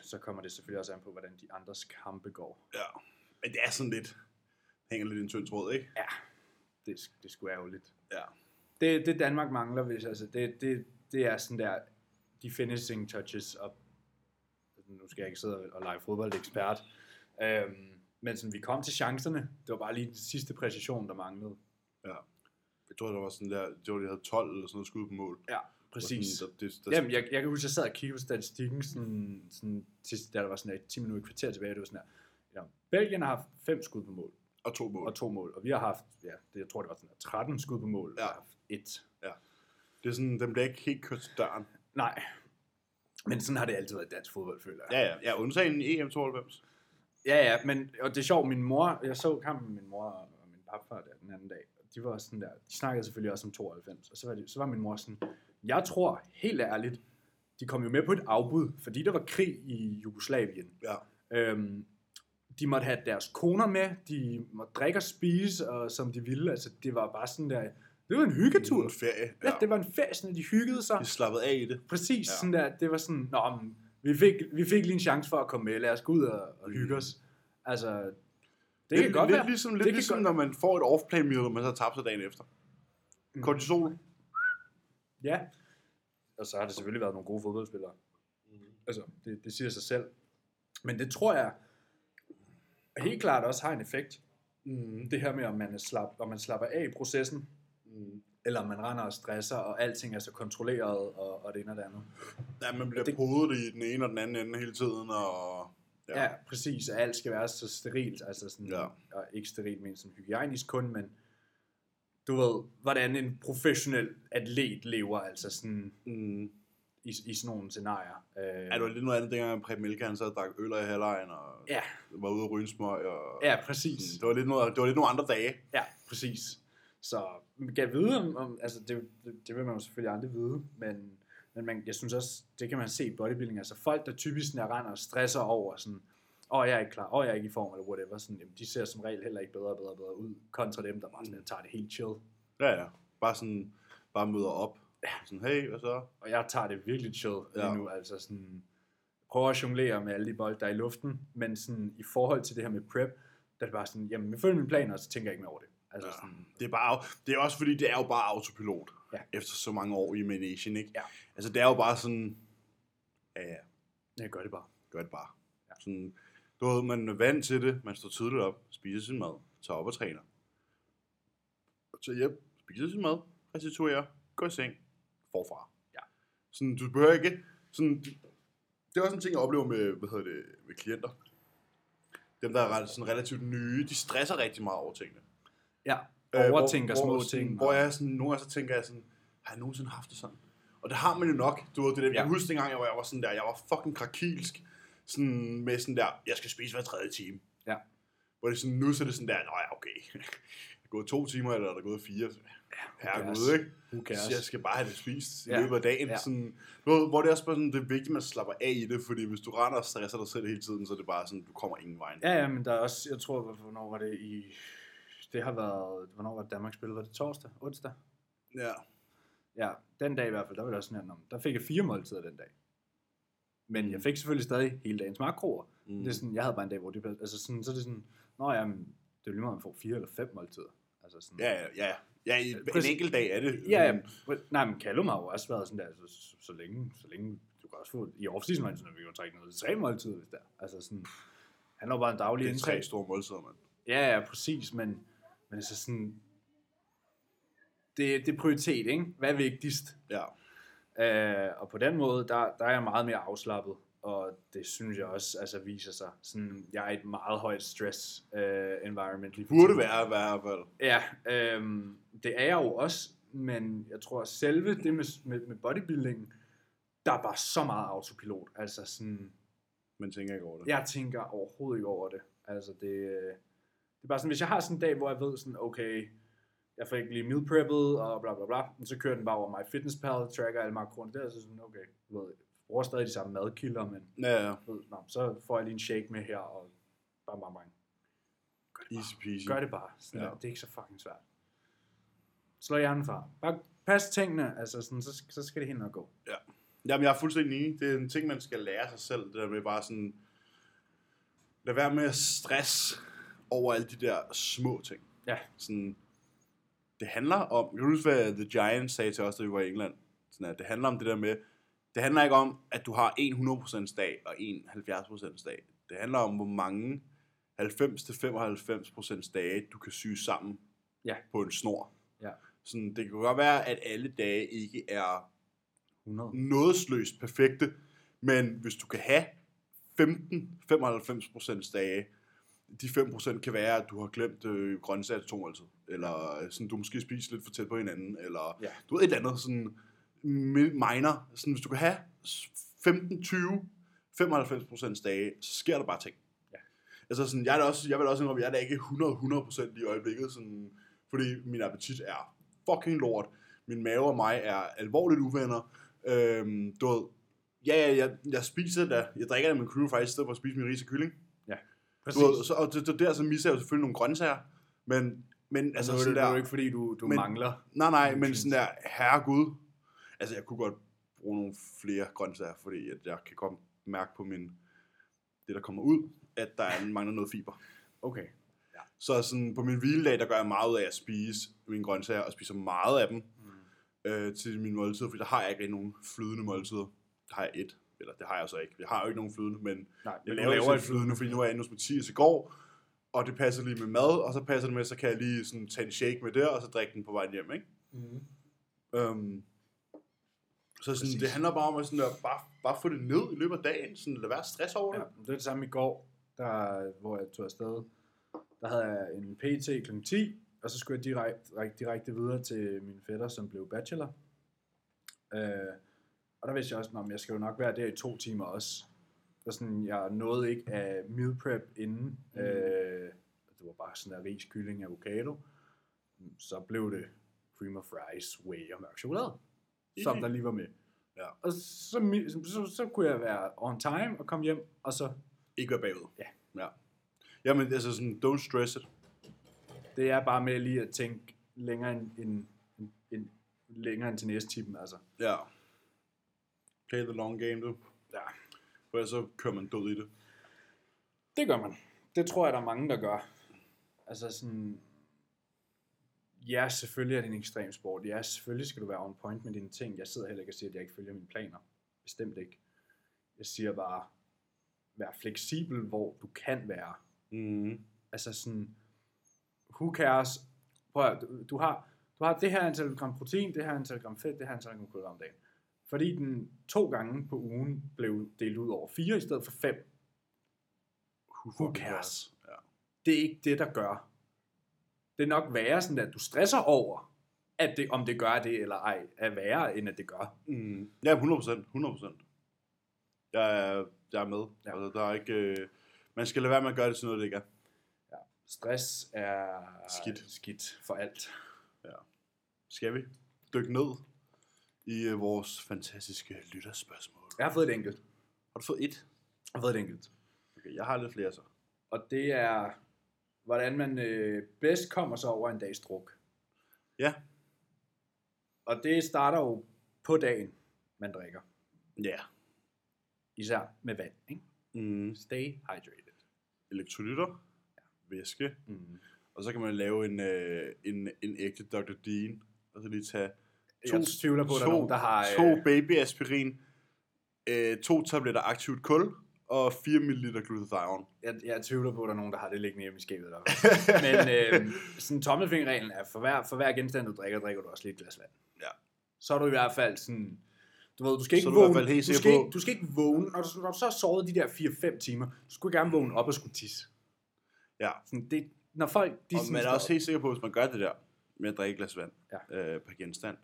så kommer det selvfølgelig også an på, hvordan de andres kampe går. Ja, men det er sådan lidt, hænger lidt i en tynd tråd, ikke? Ja, det er sgu ærgerligt. Ja. Det Danmark mangler, hvis altså, det er sådan der, de finishing touches, og nu skal jeg ikke sidde og lege fodboldekspert, men sådan, vi kom til chancerne, det var bare lige den sidste præcision, der manglede. Ja, jeg tror, der var sådan der, de havde 12 eller sådan noget skud på mål. Ja. Præcis. Sådan, jamen, jeg kan huske, at jeg sad og kiggede på statistikken, sådan, da der var sådan et 10 minutter kvarter tilbage, det var sådan her, Belgien har haft 5 skud på mål. Og 2 mål. Og vi har haft, jeg tror, det var sådan her, 13 skud på mål, og har haft 1. Ja. Det er sådan, den bliver ikke helt kørt til døren. Nej. Men sådan har det altid været i dansk fodbold, føler jeg. Ja, undtagen i EM92. Ja, men, og det er sjovt, jeg så kampen med min mor og min papfar der den anden dag, de var sådan der, de snakkede selvfølgelig også om 92, og så var min mor sådan, jeg tror, helt ærligt, de kom jo med på et afbud, fordi der var krig i Jugoslavien. Ja. De måtte have deres koner med, de måtte drikke og spise, og som de ville. Altså, det var bare sådan der, det var en hyggetur. Det var en ferie. Ja, det var en ferie, sådan, de hyggede sig. De slappede af i det. Præcis, sådan der, det var sådan, nå, men, vi fik lige en chance for at komme med, lad os gå ud og hygge os. Altså, det kan godt være. Lidt ligesom, når man får et off-plan meal, og man så har tabt sig dagen efter. Kortisol. Ja, og så har det selvfølgelig været nogle gode fodboldspillere. Altså, det siger sig selv. Men det tror jeg helt klart også har en effekt. Det her med, om man slapper af i processen. eller man render og stresser, og alting er så kontrolleret, og det ene og det andet. Ja, man bliver podet i den ene og den anden ende hele tiden, og... Ja, ja præcis, og alt skal være så sterilt, altså sådan, ja. Og ikke sterilt, men sådan hygiejnisk kun, men du ved, hvordan en professionel atlet lever, altså sådan... I sådan nogle scenarier. Ja, det var lidt noget andet, dengang Preben Elke, han sad og drak øl i halvlejen, og ja. Var ude og ryge en smøg, og... Ja, præcis. Sådan, det var lidt noget, det var lidt nogle andre dage. Ja, præcis. Så man kan vide, om, altså det vil man jo selvfølgelig aldrig vide, men man, jeg synes også, det kan man se i bodybuilding, altså folk, der typisk render og stresser over sådan, jeg er ikke klar, jeg er ikke i form, eller whatever, sådan, jamen, de ser som regel heller ikke bedre og bedre og bedre ud, kontra dem, der bare sådan, tager det helt chill. Ja, bare møder op. Ja. Sådan, hey, hvad så? Og jeg tager det virkelig chill nu, altså sådan, prøver at jonglere med alle de bold, der er i luften, men sådan, i forhold til det her med prep, der er det bare sådan, jamen, jeg følger mine planer, og så tænker jeg ikke mere over det. Altså sådan, det er bare, det er også fordi, det er jo bare autopilot, efter så mange år i meditation, ikke? Ja. Altså, det er jo bare sådan, jeg gør det bare. Ja. Sådan, du ved, man er vant til det, man står tidligt op, spiser sin mad, tager op og træner. Så hjem, spiser sin mad, restituerer, går i seng. Forfra. Ja. Sådan, du behøver ikke... Sådan, det er også en ting, jeg oplever med, med klienter. Dem, der er sådan relativt nye, de stresser rigtig meget over tingene. Ja, overtænker små ting. Hvor jeg sådan, nogle gange så tænker jeg sådan, har jeg nogensinde haft det sådan? Og det har man jo nok. Du ved, det der, jeg husker dengang, jeg var sådan der, jeg var fucking krakilsk. Sådan med sådan der, jeg skal spise hver tredje time. Ja. Hvor det sådan, nu så er det sådan der, nej, okay. Der er gået 2 timer, eller der er gået 4. Herregud, ikke? Så jeg skal bare have det spist i løbet af dagen. Ja. Sådan, hvor det er også bare sådan, det er vigtigt, at man slapper af i det, fordi hvis du render og stresser dig selv hele tiden, så er det bare sådan, du kommer ingen vej. Ja, men der er også, jeg tror, hvornår var det i... Det har været, hvornår var det Danmark spillet? Var det torsdag? Onsdag? Ja. Ja, den dag i hvert fald, der var det også sådan her, der fik jeg 4 måltider den dag. Men jeg fik selvfølgelig stadig hele dagens makroer. Det er sådan, jeg havde bare en dag, hvor det... Altså sådan, så er det sådan, nå ja, men det er lige meget, man får 4 eller 5 måltider. Altså sådan, ja, en enkelt dag er det. Ja, nej, men Callum har jo også været sådan der, altså, så længe du kan også få, i off-season, så vi kan jo trække noget til 3 måltider, hvis der. Altså sådan, han har bare en daglig indtag. Det er 3 store måltider, mand. Ja, præcis, men altså sådan, det er prioritet, ikke? Hvad er vigtigst? Ja. Og på den måde, der er jeg meget mere afslappet, og det synes jeg også altså viser sig. Sådan, jeg er et meget højt stress environment. Det burde være i hvert fald. Ja, det er jeg jo også, men jeg tror, at selve det med bodybuilding, der er bare så meget autopilot. Altså sådan... Man tænker ikke over det. Jeg tænker overhovedet ikke over det. Altså det er bare sådan, hvis jeg har sådan en dag, hvor jeg ved sådan, okay, jeg får ikke lige meal preppet, og bla bla bla, men så kører den bare over mig MyFitnessPal, tracker alle makroerne der, så sådan, okay, jeg ved ikke. Jeg bruger stadig de samme madkilder, men så får jeg lige en shake med her, og bang. Easy peasy. Gør det bare. Ja. Det er ikke så fucking svært. Slå hjernen fra. Bare pas tingene, altså sådan, så skal det hen og gå. Ja. Jamen, jeg er fuldstændig enig. Det er en ting, man skal lære sig selv, det der med bare sådan, lad være med at stress over alle de der små ting. Ja. Sådan, det handler om, jeg husker, hvad The Giant sagde til os, da vi var i England, sådan at det handler om det der med, det handler ikke om, at du har en 100% dag og en 70% dag. Det handler om, hvor mange 90-95% dage, du kan sy sammen på en snor. Ja. Sådan, det kan godt være, at alle dage ikke er 100. Nådesløst perfekte, men hvis du kan have 15-95% dage, de 5% kan være, at du har glemt grøntsager altid, eller sådan, du måske spiser lidt for tæt på hinanden, eller du ved et eller andet sådan... minor, sådan hvis du kan have 15-20-95% dage, så sker der bare ting. Ja. Altså sådan, jeg vil også indrømme, jeg er da ikke 100% i øjeblikket, sådan, fordi min appetit er fucking lort, min mave og mig er alvorligt uvenner, du ved, jeg spiser da, jeg drikker da min crew faktisk, i stedet for at spise min ris og kylling. Ja, præcis. Du ved, og der så misser jeg jo selvfølgelig nogle grøntsager, men altså sådan der... Det er jo ikke fordi, du men, mangler. Nej, men sådan der, herregud. Altså, jeg kunne godt bruge nogle flere grøntsager, fordi jeg kan godt mærke på det, der kommer ud, at der mangler noget fiber. Okay. Ja. Så sådan, på min hviledag, der gør jeg meget ud af at spise mine grøntsager, og spiser meget af dem til mine måltider, fordi der har jeg ikke nogen flydende måltider. Der har jeg et, eller det har jeg så ikke. Jeg har jo ikke nogen flydende, men jeg laver et flydende, fordi nu er jeg endnu hos Mathias i går, og det passer lige med mad, og så passer det med, så kan jeg lige sådan, tage en shake med det, og så drikke den på vejen hjem, ikke? Så sådan, det handler bare om at, sådan, at bare få det ned i løbet af dagen, sådan, lad være stress over det. Ja, det er det samme i går, hvor jeg tog afsted. Der havde jeg en PT kl. 10, og så skulle jeg direkte videre til min fætter, som blev bachelor. Og der vidste jeg også, at jeg skal jo nok være der i 2 timer også. Så sådan, jeg nåede ikke af meal prep inden. Det var bare sådan der ris, kylling, avocado. Så blev det cream of rice, whey og mørk chokolade, som der lige var med. Ja. Og så kunne jeg være on time og komme hjem, og så... Ikke være bagud. Ja. Jamen, altså sådan, don't stress it. Det er bare med lige at tænke længere end til næste tippen, altså. Ja. Play the long game, du. Ja. For så kører man død i det. Det gør man. Det tror jeg, der er mange, der gør. Altså sådan... Ja, selvfølgelig er det en ekstrem sport. Ja, selvfølgelig skal du være on point med dine ting. Jeg sidder heller ikke og siger, at jeg ikke følger mine planer. Bestemt ikke. Jeg siger bare, vær fleksibel, hvor du kan være. Mm. Altså sådan, who cares? Prøv at, du har det her antal gram protein, det her antal gram fedt, det her antal gram kulhydrater om dagen. Fordi den 2 gange på ugen blev delt ud over 4 i stedet for 5. Who cares? Ja. Det er ikke det, der gør. Det er nok værre sådan, at du stresser over, at det, om det gør det eller ej, er værre, end at det gør. Mm. Ja, 100%. Jeg er med. Ja. Altså, der er ikke, man skal lade være med at gøre det sådan noget, det ikke er. Ja. Stress er skidt for alt. Ja. Skal vi dykke ned i vores fantastiske lytterspørgsmål? Jeg har fået et enkelt. Har du fået et? Jeg har fået et enkelt. Okay, jeg har lidt flere så. Og det er... Hvordan man bedst kommer sig over en dags druk. Ja. Og det starter jo på dagen, man drikker. Ja. Især med vand, ikke? Mm. Stay hydrated. Elektrolytter. Ja. Væske. Mm. Og så kan man lave en ægte Dr. Dean. Og så lige tage to babyaspirin, 2 tabletter aktivt kul. Og 4 ml glutathione. Jeg tvivler på, at der er nogen, der har det liggende hjemme i skabet. Men sådan tommelfingerreglen er, for hver genstand, du drikker du også lidt glas vand. Ja. Så er du i hvert fald sådan... Du ved, du skal ikke vågne, når du så har sovet de der 4-5 timer. Du skulle gerne vågne op og skulle tisse. Ja. Sådan, det, når folk, de og man er også helt sikker på, hvis man gør det der, med at drikke glas vand per genstand,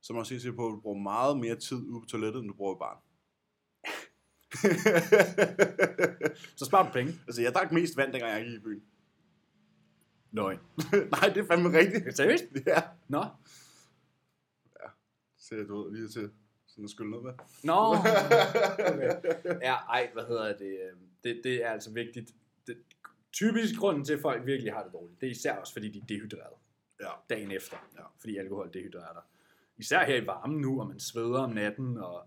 så er man også helt sikker på, at du bruger meget mere tid ude på toilettet, end du bruger i baren. Så sparer du penge. Altså jeg drak mest vand, dengang jeg gik i byen. Nej, det er fandme rigtigt. Seriøst? Ja. Nå. Ja. Så jeg ved lige til sådan at skylde noget med. Nå. Okay. Ja, ej, hvad hedder det? Det er altså vigtigt. Det, typisk grunden til at folk virkelig har det dårligt, det er især også fordi de er dehydreret. Ja. Dagen efter. Ja. Fordi alkohol dehydrerer dig. Især her i varmen nu, og man sveder om natten, og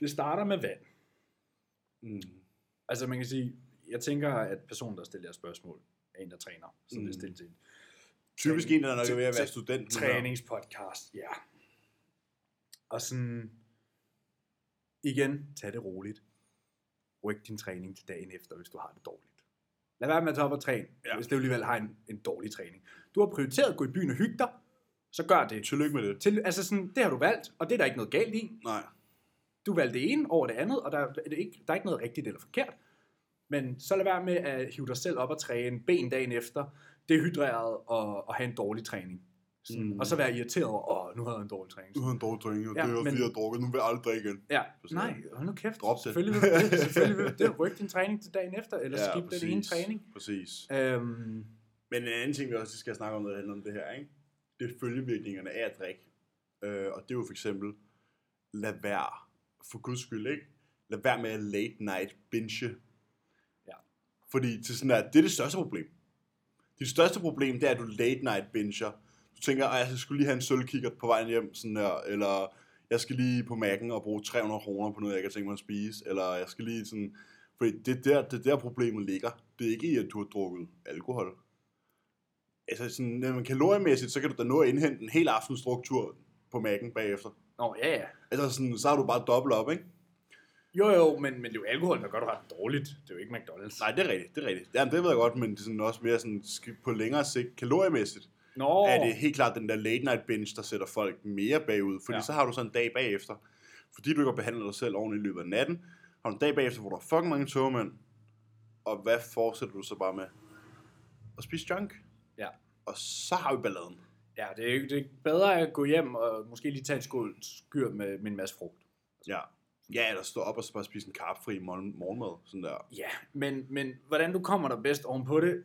det starter med vand. Mm. Altså man kan sige, jeg tænker, at personen, der stiller spørgsmål, er en, der træner. Så det er stille til. Typisk en, der nok er ved at være student. Træningspodcast, ja. Og sådan, igen, tag det roligt. Ryk din træning til dagen efter, hvis du har det dårligt. Lad være med at tage op og træne, hvis du alligevel har en dårlig træning. Du har prioriteret at gå i byen og hygge dig, så gør det. Tillykke med det. Altså sådan, det har du valgt, og det er der ikke noget galt i. Nej. Du valgte det ene over det andet, og der er ikke noget rigtigt eller forkert. Men så lad være med at hive dig selv op og træne ben dagen efter, dehydreret og have en dårlig træning. Sådan, og så være irriteret over, nu havde jeg en dårlig træning. Og det er også fordi, jeg har drukket, nu vil jeg aldrig drikke igen. Ja, nej, hold nu kæft. Drop det. Selvfølgelig vil det. Ryk din træning til dagen efter, eller skip den ene træning. Præcis. Men en anden ting, vi også skal snakke om, når det handler om det her, ikke? Det er følgevirkningerne af at drikke. Og det er jo for eksempel, lad være. For guds skyld, ikke? Lad være med at late night binge. Ja. Fordi til sådan at, det er det største problem. Det største problem, det er, at du late night binger. Du tænker, at jeg skulle lige have en sølvkikkert på vejen hjem, sådan her, eller jeg skal lige på Mac'en og bruge 300 kroner på noget, jeg kan tænke mig at spise, eller jeg skal lige sådan... Fordi det er der problemet ligger. Det er ikke i, at du har drukket alkohol. Altså sådan, kaloriemæssigt, så kan du da nå at indhente en hel aftens struktur på Mac'en bagefter. Ja. Altså sådan, så har du bare dobbelt op, ikke? Jo, men det er jo alkohol, der gør du ret dårligt. Det er jo ikke McDonald's. Nej, det er rigtigt. Jamen, det ved jeg godt, men det er sådan også mere sådan, på længere sigt, kaloriemæssigt. Nå. Er det helt klart den der late night binge, der sætter folk mere bagud, fordi så har du så en dag bagefter, fordi du ikke har behandlet dig selv ordentligt i løbet af natten, har du en dag bagefter, hvor der er fucking mange togmænd, og hvad fortsætter du så bare med? At spise junk? Ja. Og så har vi balladen. Ja, det er bedre at gå hjem og måske lige tage en skyr med en masse frugt. Ja. Ja, eller stå op og så bare spise en karpfri morgenmad, sådan der. Ja, men hvordan du kommer der bedst ovenpå det,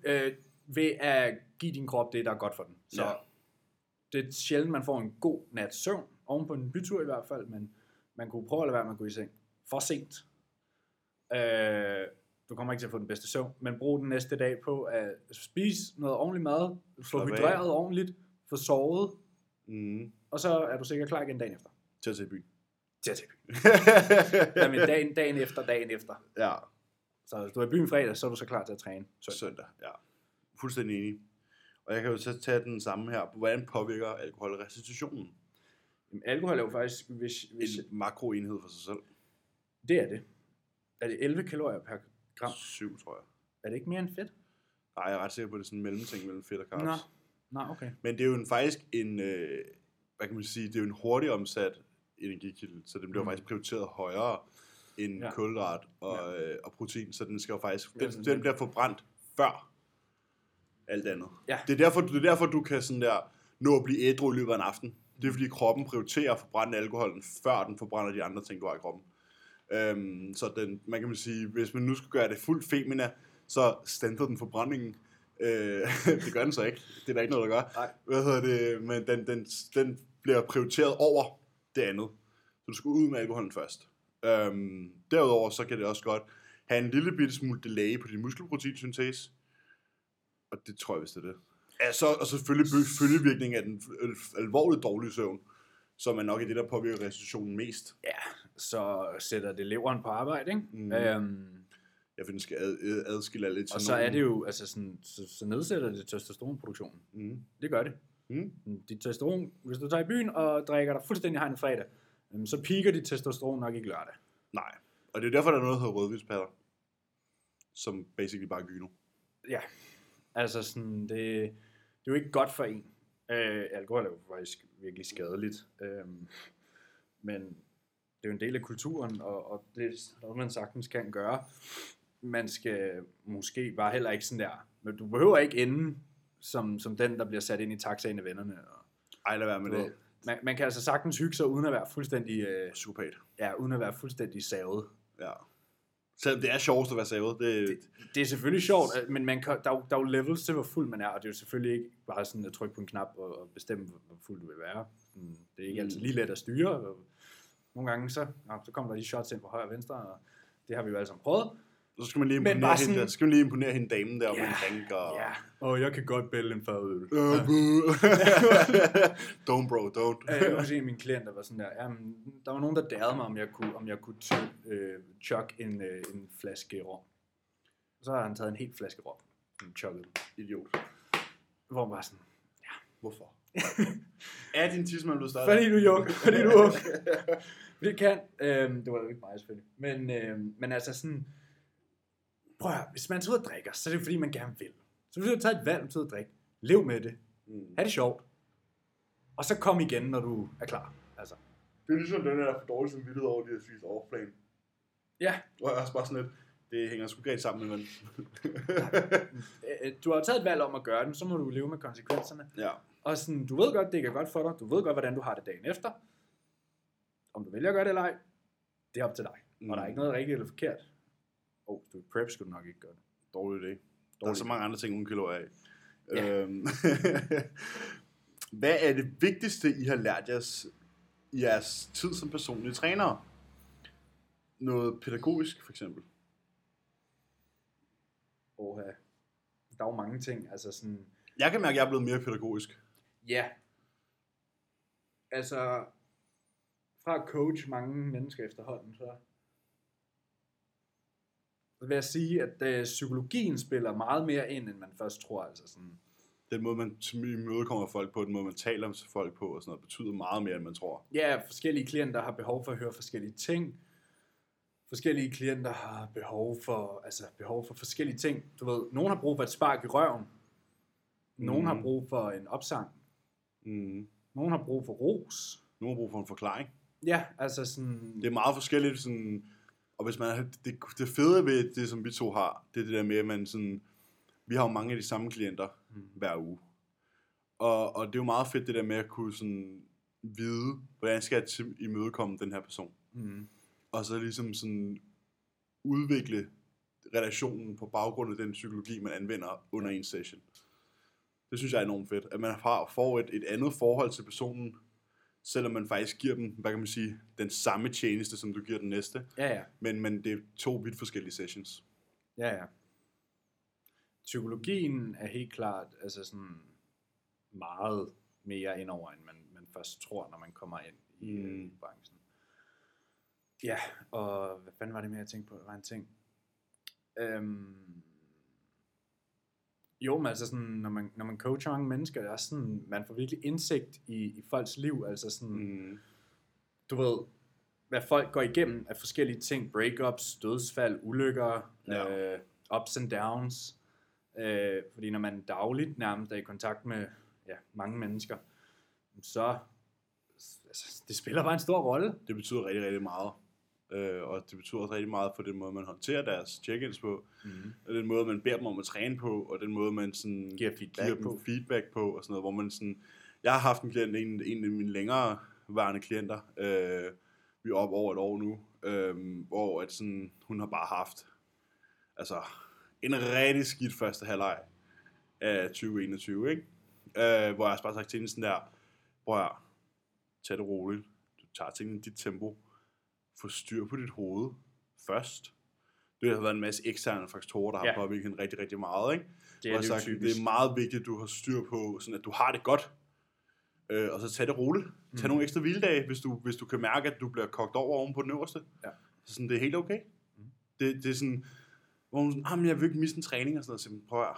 ved at give din krop det, der er godt for den. Så det er sjældent, man får en god nats søvn, ovenpå en bytur i hvert fald, men man kunne prøve at lade være med at gå i seng for sent. Du kommer ikke til at få den bedste søvn, men brug den næste dag på at spise noget ordentligt mad, få hydreret ordentligt, få sovet, og så er du sikkert klar igen dagen efter. Til at byen. Til at jamen dagen efter. Ja. Så hvis du er i byen fredag, så er du så klar til at træne søndag. Ja. Fuldstændig enig. Og jeg kan jo så tage den samme her. Hvordan påvirker alkohol restitutionen? Jamen, alkohol er jo faktisk en makroenhed for sig selv. Det er det. Er det 11 kalorier per gram? 7, tror jeg. Er det ikke mere end fedt? Nej, jeg er ret sikker på, det er sådan en mellemting mellem fedt og carbs. Nej, okay. Men det er jo en hurtig omsat energikilde, så den bliver faktisk prioriteret højere end kulhydrat og protein, så den skal jo faktisk, den bliver forbrændt før alt andet. Ja. Det er derfor, du kan sådan der nå at blive ædru i løbet af en aften. Det er fordi kroppen prioriterer at forbrænde alkoholen, før den forbrænder de andre ting, du har i kroppen. Så den, hvis man nu skulle gøre det fuldt femina, så standede den forbrændingen. Det gør den så ikke. Det er der ikke noget, der gør. Nej. Men den bliver prioriteret over det andet. Så du skal ud med alkoholen først. Derudover så kan det også godt have en lille bitte smule delay på din muskelproteinsyntese. Og det tror jeg, hvis det er det. Altså, og selvfølgelig følgevirkningen af den alvorligt dårlige søvn, som er nok i det, der påvirker restitutionen mest. Ja, så sætter det leveren på arbejde, ikke? Jeg finder, den skal adskille lidt. Og så er det jo, altså sådan, så nedsætter det testosteronproduktionen. Mm. Det gør det. Dit testosteron, hvis du tager i byen og drikker dig fuldstændig hegnet fredag, så piker dit testosteron nok ikke lørdag. Nej, og det er derfor, der er noget, der hedder rødvinspatter, som basically bare gyno. Ja, altså sådan, det er jo ikke godt for en. Alkohol er jo faktisk virkelig skadeligt, men det er jo en del af kulturen, og det er noget, man sagtens kan gøre. Man skal måske bare heller ikke sådan der, men du behøver ikke ende som den, der bliver sat ind i taxaen af vennerne. Ej, lad være med det. Man kan altså sagtens hygge sig, uden at være fuldstændig psykopat. Ja, uden at være fuldstændig savet. Ja. Selvom det er sjovt at være savet. Det er selvfølgelig sjovt, men der er jo levels til, hvor fuld man er, og det er jo selvfølgelig ikke bare sådan at trykke på en knap og bestemme, hvor fuld du vil være. Det er ikke altid lige let at styre. Nogle gange så kommer der lige shots ind på højre og venstre, og det har vi jo alle sammen prøvet. Så skal man lige imponere hende damen der, om man tænker. Ja, og jeg kan godt bælge en fadøl. Don't bro, don't. Jeg var også en af mine klienter, var sådan der, der var nogen, der dærede mig, om jeg kunne chugge en flaske rom. Så har han taget en helt flaske rom. En chugget idiot. Hvor man var sådan, hvorfor? Er din tidsmand blevet startet? Fordi du er ung. Det kan. Det var jo ikke mig selvfølgelig. Men altså sådan, prøv at, hvis man tager ud og drikker, så er det fordi, man gerne vil. Så hvis du tager et valg, man tager ud og drikker, lev med det. Ha' det sjovt. Og så kom igen, når du er klar. Altså. Det er ligesom den der for dårlig samvittighed over de her sygt overplan. Ja. Du har også bare sådan lidt, det hænger sgu galt sammen med manden. Du har taget et valg om at gøre det, så må du leve med konsekvenserne. Ja. Og sådan, du ved godt, det ikke er godt for dig. Du ved godt, hvordan du har det dagen efter. Om du vælger at gøre det eller ej, det er op til dig. Og der er ikke noget rigtigt eller forkert. Du er prep, skulle du nok ikke gøre det. Dårlig idé. Der er så mange andre ting, uden kalorier af. Ja. Hvad er det vigtigste, I har lært jeres tid som personlige trænere? Noget pædagogisk, for eksempel? Der er jo mange ting. Altså sådan, jeg kan mærke, at jeg er blevet mere pædagogisk. Ja. Altså, fra at coache mange mennesker efterhånden, så vil jeg sige, at psykologien spiller meget mere ind, end man først tror. Altså sådan. Den måde, man imødekommer folk på, den måde, man taler om folk på, og sådan noget, betyder meget mere, end man tror. Ja, forskellige klienter har behov for at høre forskellige ting. Forskellige klienter har behov for forskellige ting. Du ved, nogen har brug for et spark i røven. Nogen har brug for en opsang. Nogen har brug for ros. Nogen har brug for en forklaring. Ja, altså sådan... Det er meget forskelligt, sådan... Og hvis man... Det fede ved det, som vi to har, det er det der med, at man sådan... Vi har jo mange af de samme klienter hver uge. Og det er jo meget fedt, det der med at kunne sådan vide, hvordan skal jeg imødekomme den her person. Og så ligesom sådan udvikle relationen på baggrund af den psykologi, man anvender under en session. Det synes jeg er enormt fedt, at man får et andet forhold til personen, selvom man faktisk giver dem, hvad kan man sige, den samme tjeneste, som du giver den næste. Ja, ja. Men det er to vidt forskellige sessions. Ja, ja. Psykologien er helt klart altså sådan meget mere indover, end man først tror, når man kommer ind i branchen. Ja, og hvad fanden var det mere, jeg tænkte på? Det var en ting. Jo, men altså sådan, når man coacher mange mennesker, det er sådan, man får virkelig indsigt i folks liv, altså sådan, du ved, hvad folk går igennem af forskellige ting, breakups, dødsfald, ulykker, ups and downs, fordi når man dagligt nærmest er i kontakt med mange mennesker, så altså, det spiller bare en stor rolle. Det betyder rigtig, rigtig meget. Og det betyder også rigtig meget for den måde, man håndterer deres check-ins på, og den måde, man beder dem om at træne på, og den måde, man sådan giver feedback på, og sådan noget, hvor man sådan... Jeg har haft en klient, en af mine længerevarende klienter, vi er oppe over et år nu, hvor at sådan, hun har bare haft altså en rigtig skidt første halvleg af 2021, ikke? Hvor jeg også bare sagt til hende sådan der, prøv at tage det roligt, du tager tingene i dit tempo, få styr på dit hoved først. Det har været en masse eksterne faktorer, der har påvirket hende rigtig, rigtig meget. Ikke? Det, er sagt, det er meget vigtigt, at du har styr på, sådan at du har det godt. Og så tag det roligt. Tag nogle ekstra hviledage, hvis du kan mærke, at du bliver kogt over på den øverste. Ja. Så sådan, det er helt okay. Det er sådan, hvor hun sådan, jeg vil ikke miste en træning og sådan noget. Så prøv at...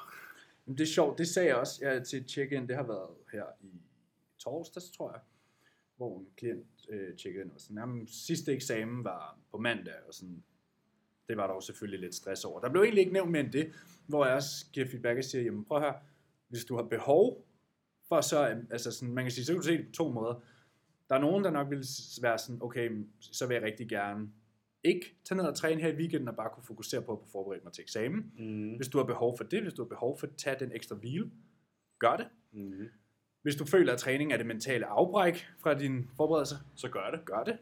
Jamen, det er sjovt, det sagde jeg også til check-in. Det har været her i torsdags, tror jeg. Hvor en klient tjekkede ind og sådan, sidste eksamen var på mandag, og sådan, det var der jo selvfølgelig lidt stress over. Der blev egentlig ikke nævnt mere end det, hvor jeg også giver feedback og siger, jamen prøv her, hvis du har behov for så, altså sådan, man kan sige, så kan du se det på to måder. Der er nogen, der nok vil være sådan, okay, så vil jeg rigtig gerne ikke tage ned og træne her i weekenden, og bare kunne fokusere på at forberede mig til eksamen. Hvis du har behov for det, hvis du har behov for at tage den ekstra hvile, gør det. Hvis du føler, at træning er det mentale afbræk fra din forberedelse, så gør det.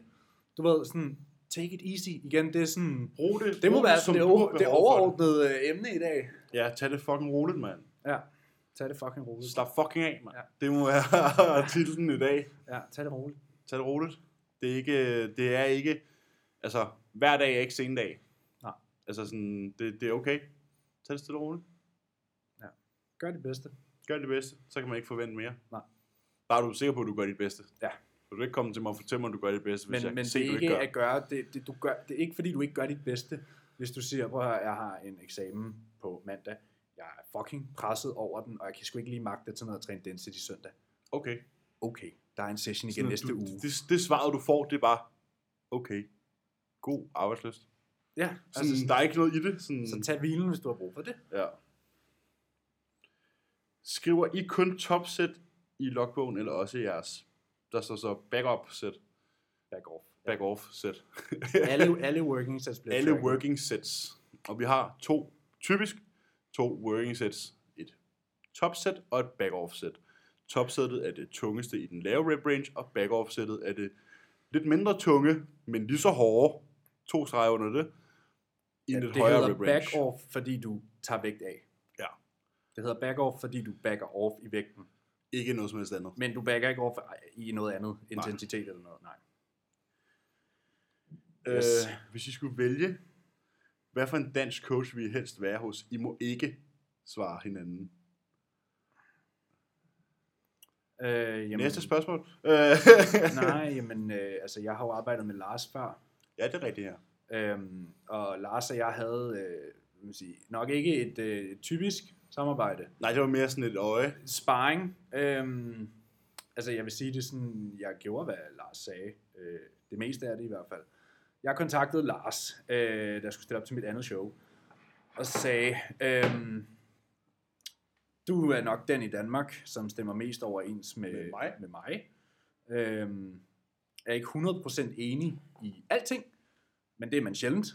Du ved, sådan, take it easy. Igen, det er sådan, brug det. Det må være som det overordnede emne i dag. Ja, tag det fucking roligt, mand. Ja, tag det fucking roligt. Slap fucking af, mand. Ja. Det må være titlen i dag. Ja, tag det roligt. Tag det roligt. Det er ikke, altså, hver dag er ikke sen dag. Nej. Altså sådan, det er okay. Tag det stille roligt. Ja, gør det bedste. Gør det bedste, så kan man ikke forvente mere. Nej. Bare du er sikker på, at du gør dit bedste. Ja. Du vil ikke komme til mig og fortælle mig, at du gør dit bedste, hvis jeg kan se, du ikke gør. Men det er ikke at gøre. Det er ikke, fordi du ikke gør dit bedste. Hvis du siger, prøv at høre, jeg har en eksamen på mandag. Jeg er fucking presset over den, og jeg kan sgu ikke lige magte til noget at træne density søndag. Okay. Der er en session igen næste uge. Det svaret, du får, det er bare, okay. God arbejdslyst. Ja. Sådan, altså, der er ikke noget i det. Sådan, så tag hvilen, hvis du har brug for det. Ja. Skriver I kun topset i logbogen, eller også i jeres? Der står så back-up-set. Back-off-set. alle working sets bliver alle tracket. Working sets. Og vi har typisk to working sets. Et topset og et back-off-set. Topsettet er det tungeste i den lave rep range, og back-off-settet er det lidt mindre tunge, men lige så hårde. 2 streger under det. I den højere rep range. Det hedder back-off, fordi du tager vægt af. Det hedder back-off, fordi du backer off i vægten. Ikke noget som helst andet. Men du backer ikke off i noget andet intensitet eller noget. Nej. Yes. Hvis I skulle vælge, hvad for en dansk coach vil I helst være hos? I må ikke svare hinanden. Næste spørgsmål. Nej, jamen, altså jeg har jo arbejdet med Lars før. Ja, det er rigtigt, ja. Og Lars og jeg havde nok ikke et typisk samarbejde. Nej, det var mere sådan et øje. Sparring. Altså, jeg vil sige det sådan, jeg gjorde, hvad Lars sagde. Det meste af det i hvert fald. Jeg kontaktede Lars, der skulle stille op til mit andet show, og sagde, Du er nok den i Danmark, som stemmer mest overens med mig. Jeg er ikke 100% enig i alting, men det er man sjældent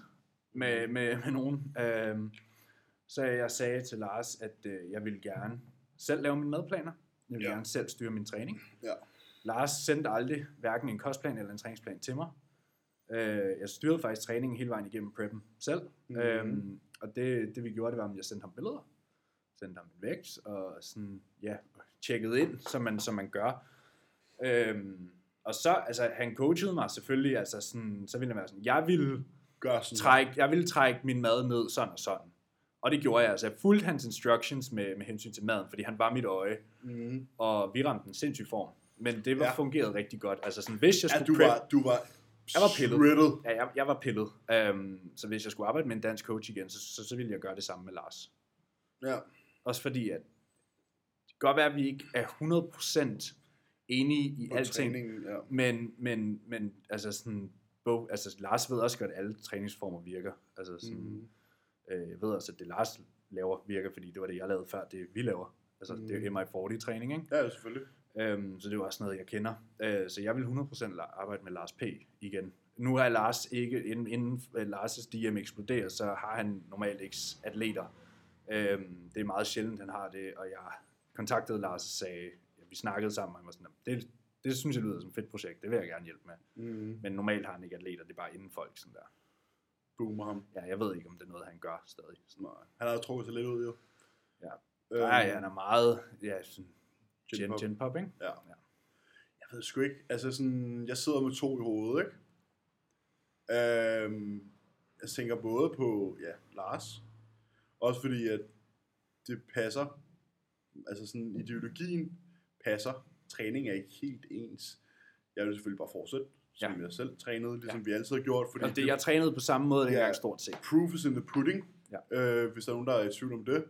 med nogen. Så jeg sagde til Lars, at jeg ville gerne selv lave mine madplaner. Jeg ville gerne selv styre min træning. Ja. Lars sendte aldrig hverken en kostplan eller en træningsplan til mig. Jeg styrede faktisk træningen hele vejen igennem preppen selv. Mm-hmm. Og det vi gjorde, det var, at jeg sendte ham billeder. Sendte ham en vægt og sådan, ja, tjekkede ind, som man gør. Og så, altså, han coachede mig selvfølgelig, altså sådan, så ville jeg være sådan, jeg ville trække min mad ned sådan og sådan. Og det gjorde jeg, altså jeg fulgte hans instructions med hensyn til maden, fordi han var mit øje, og vi ramte en sindssyg form. Men det fungerede rigtig godt, altså sådan, hvis jeg skulle... Jeg var pillet. Så hvis jeg skulle arbejde med en dansk coach igen, så ville jeg gøre det samme med Lars. Ja. Også fordi, at det kan godt være, at vi ikke er 100% enige i alting, ja. men altså sådan, Lars ved også godt, at alle træningsformer virker. Altså sådan, jeg ved også, at det Lars laver virker, fordi det var det, jeg lavede før, det vi laver. Altså det er jo MI40-træning, ikke? Ja, selvfølgelig. Så det var også noget, jeg kender. Så jeg vil 100% arbejde med Lars P. igen. Nu er Lars ikke, inden Lars' DM eksploderer, så har han normalt ikke atleter. Det er meget sjældent, han har det, og jeg kontaktede Lars og sagde, vi snakkede sammen, og han var sådan, det synes jeg lyder som et fedt projekt, det vil jeg gerne hjælpe med. Mm. Men normalt har han ikke atleter, det er bare inden folk sådan der. Boomer ham. Ja, jeg ved ikke, om det er noget, han gør stadig. Sådan. Han har trukket sig lidt ud, jo. Ja. Nej, han er meget, ja, sådan, gin pop, ikke? Ja. Jeg ved sgu ikke, altså sådan, jeg sidder med to i hovedet, ikke? Jeg tænker både på, Lars, også fordi, at det passer, altså sådan, ideologien passer, træning er ikke helt ens. Jeg vil selvfølgelig bare fortsætte, som jeg selv trænede, ligesom vi altid har gjort. Fordi og det, jeg trænede på samme måde, dengang stort set. Proof is in the pudding, hvis der er nogen, der er i tvivl om det.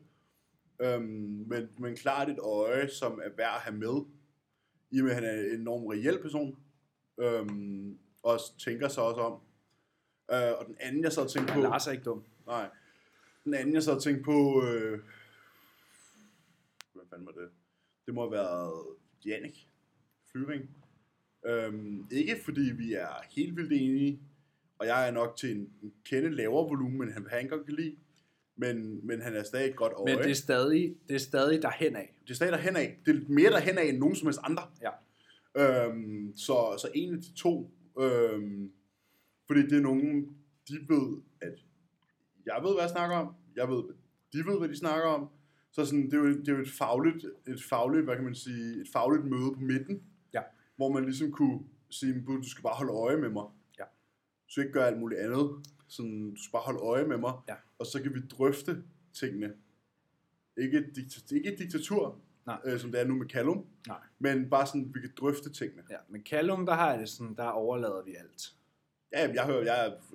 Men klart et øje, som er værd at have med, i og med, at han er en enormt reel person, og tænker sig også om. Og den anden, jeg så tænkte på... Lars er ikke dum. Nej. Den anden, jeg så tænkte på... Hvad fanden var det? Det må have været Jannik Flyving. Ikke fordi vi er helt vildt enige, og jeg er nok til en kende lavere volumen, men han godt kan lide. Men han er stadig et godt øje. Men det er stadig derhen af. Det er stadig derhen af. Det er mere derhen af end nogen som helst andre. Ja. Så en af de to. Fordi det er nogen, de ved, at jeg ved, hvad jeg snakker om. Jeg ved, de ved, hvad de snakker om. Så sådan, det er jo et fagligt, hvad kan man sige, et fagligt møde på midten. Ja. Hvor man ligesom kunne sige, du skal bare holde øje med mig. Ja. Så ikke gøre alt muligt andet. Sådan, du skal bare holde øje med mig. Ja. Og så kan vi drøfte tingene. Ikke et diktatur, som det er nu med Callum. Nej. Men bare sådan, vi kan drøfte tingene. Ja, men Callum, der har det sådan, der overlader vi alt. Ja,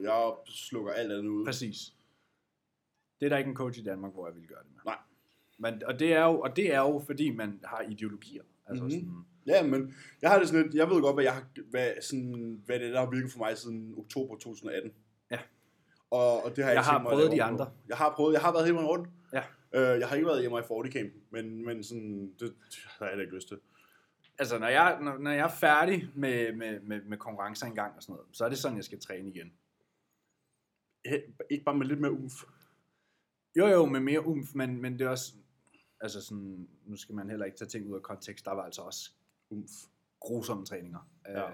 jeg slukker alt andet ud. Præcis. Det er der ikke en coach i Danmark, hvor jeg vil gøre det med. Nej. Men, og det er jo, fordi man har ideologier. Altså sådan. Ja, men jeg har det sådan lidt, jeg ved godt, hvad det er, der har virket for mig siden oktober 2018. Ja. Og det har jeg har prøvet de andre. Jeg har været hele vejen rundt. Ja. Jeg har ikke været hjemme i 40-campen, men sådan, det har jeg ikke lyst til. Altså, når jeg er færdig med konkurrencer engang og sådan noget, så er det sådan, jeg skal træne igen. Ikke bare med lidt mere umf. Jo, med mere umf, men det er også... Altså sådan, nu skal man heller ikke tage ting ud af kontekst. Der var altså også umf. Grusomme træninger. Ja.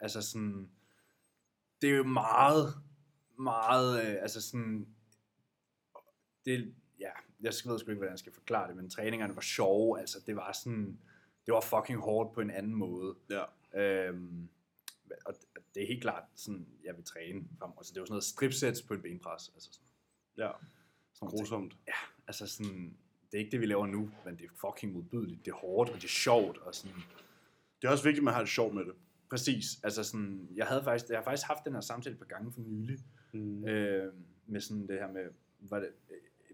Altså sådan... Det er jo meget, meget... altså sådan... Det, ja, jeg ved sgu ikke, hvordan jeg skal forklare det, men træningerne var sjove. Altså, det var sådan... Det var fucking hårdt på en anden måde. Ja. Og det er helt klart sådan, jeg vil træne fremover. Altså, det var sådan noget stripsets på en benpres. Altså sådan. Ja. Sådan grusomt. Ja, altså sådan, det er ikke det, vi laver nu, men det er fucking modbydeligt. Det er hårdt, og det er sjovt. Og sådan. Det er også vigtigt, at man har det sjovt med det. Præcis. Altså sådan, jeg har faktisk haft den her samtale på gange for nylig. Med sådan det her med,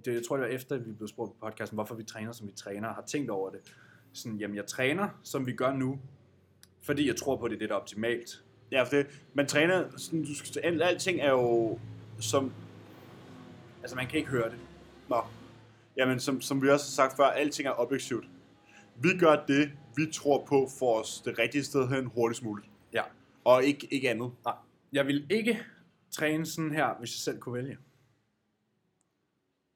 jeg tror, det var efter, at vi blev spurgt på podcasten, hvorfor vi træner, som vi træner, og har tænkt over det. Sådan, jamen jeg træner, som vi gør nu, fordi jeg tror på, det er det, der er optimalt. Ja, for det, man træner, sådan, du skal, alting er jo som... Altså man kan ikke høre det. Nå. Jamen, som vi også har sagt før, alting er objektivt. Vi gør det, vi tror på, for os det rigtige sted hen hurtigst muligt. Ja. Og ikke andet. Nej. Jeg vil ikke træne sådan her, hvis jeg selv kunne vælge.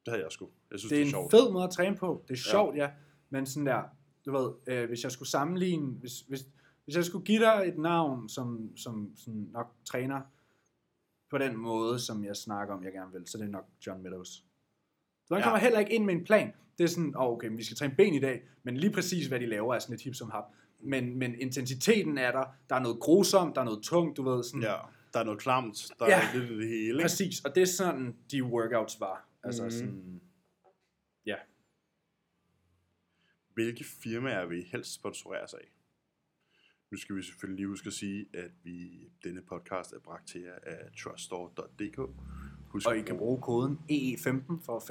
Det havde jeg sgu. Jeg synes, det er en sjovt. Fed måde at træne på. Det er sjovt, ja. Men sådan der, du ved, hvis jeg skulle sammenligne, hvis jeg skulle give dig et navn, som sådan nok træner på den måde, som jeg snakker om, jeg gerne vil, så det er nok John Meadows. Så han kommer heller ikke ind med en plan. Det er sådan, okay, men vi skal træne ben i dag, men lige præcis, hvad de laver, er sådan et hip som hap. Men intensiteten er der. Der er noget grusomt, der er noget tungt, du ved. Sådan. Ja, der er noget klamt, der er lidt af det hele. Ikke? Præcis, og det er sådan, de workouts var. Altså sådan, ja. Hvilke firmaer vil I helst sponsorere sig af? Nu skal vi selvfølgelig lige huske at sige, at denne podcast er bragt til jer af truststore.dk. Og I kan bruge koden EE15 for 15%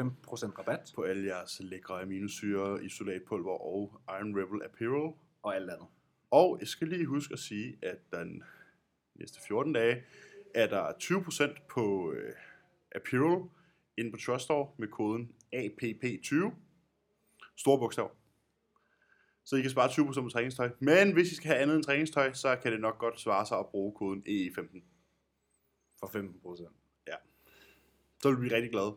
rabat. På alle jeres lækre aminosyre, isolatpulver og Iron Rebel Apparel. Og alt andet. Og jeg skal lige huske at sige, at den næste 14 dage er der 20% på Apparel inde på Trust Store med koden APP20. Store bogstaver. Så I kan spare 20% på træningstøj. Men hvis I skal have andet end træningstøj, så kan det nok godt svare sig at bruge koden EE15. For 15%. Så vil vi rigtig glade.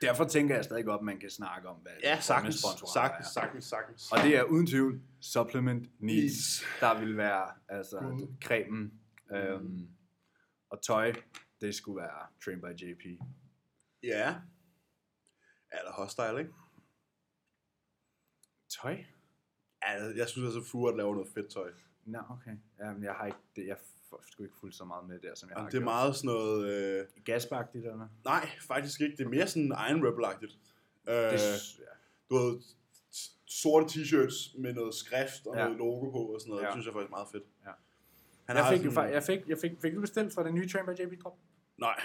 Derfor tænker jeg stadig godt, at man kan snakke om, hvad sagtens. Og det er uden tvivl Supplement Needs, der vil være altså cremen. Og tøj, det skulle være Trained by JP. Ja. Eller Hostile, ikke? Tøj? Altså, jeg synes altså, Furt laver noget fedt tøj. Nå, okay. Jamen, jeg har ikke det. Jeg skulle ikke fuldt så meget med der, som jeg har gjort. Det er meget sådan noget... Gasbagtigt eller noget? Nej, faktisk ikke. Det er mere sådan Iron Rebel-agtigt. Du ved, sorte t-shirts med noget skrift og noget logo på og sådan noget. Det synes jeg faktisk meget fedt. Ja. Jeg fik du bestilt fra den nye Trained by JP Drop? Nej.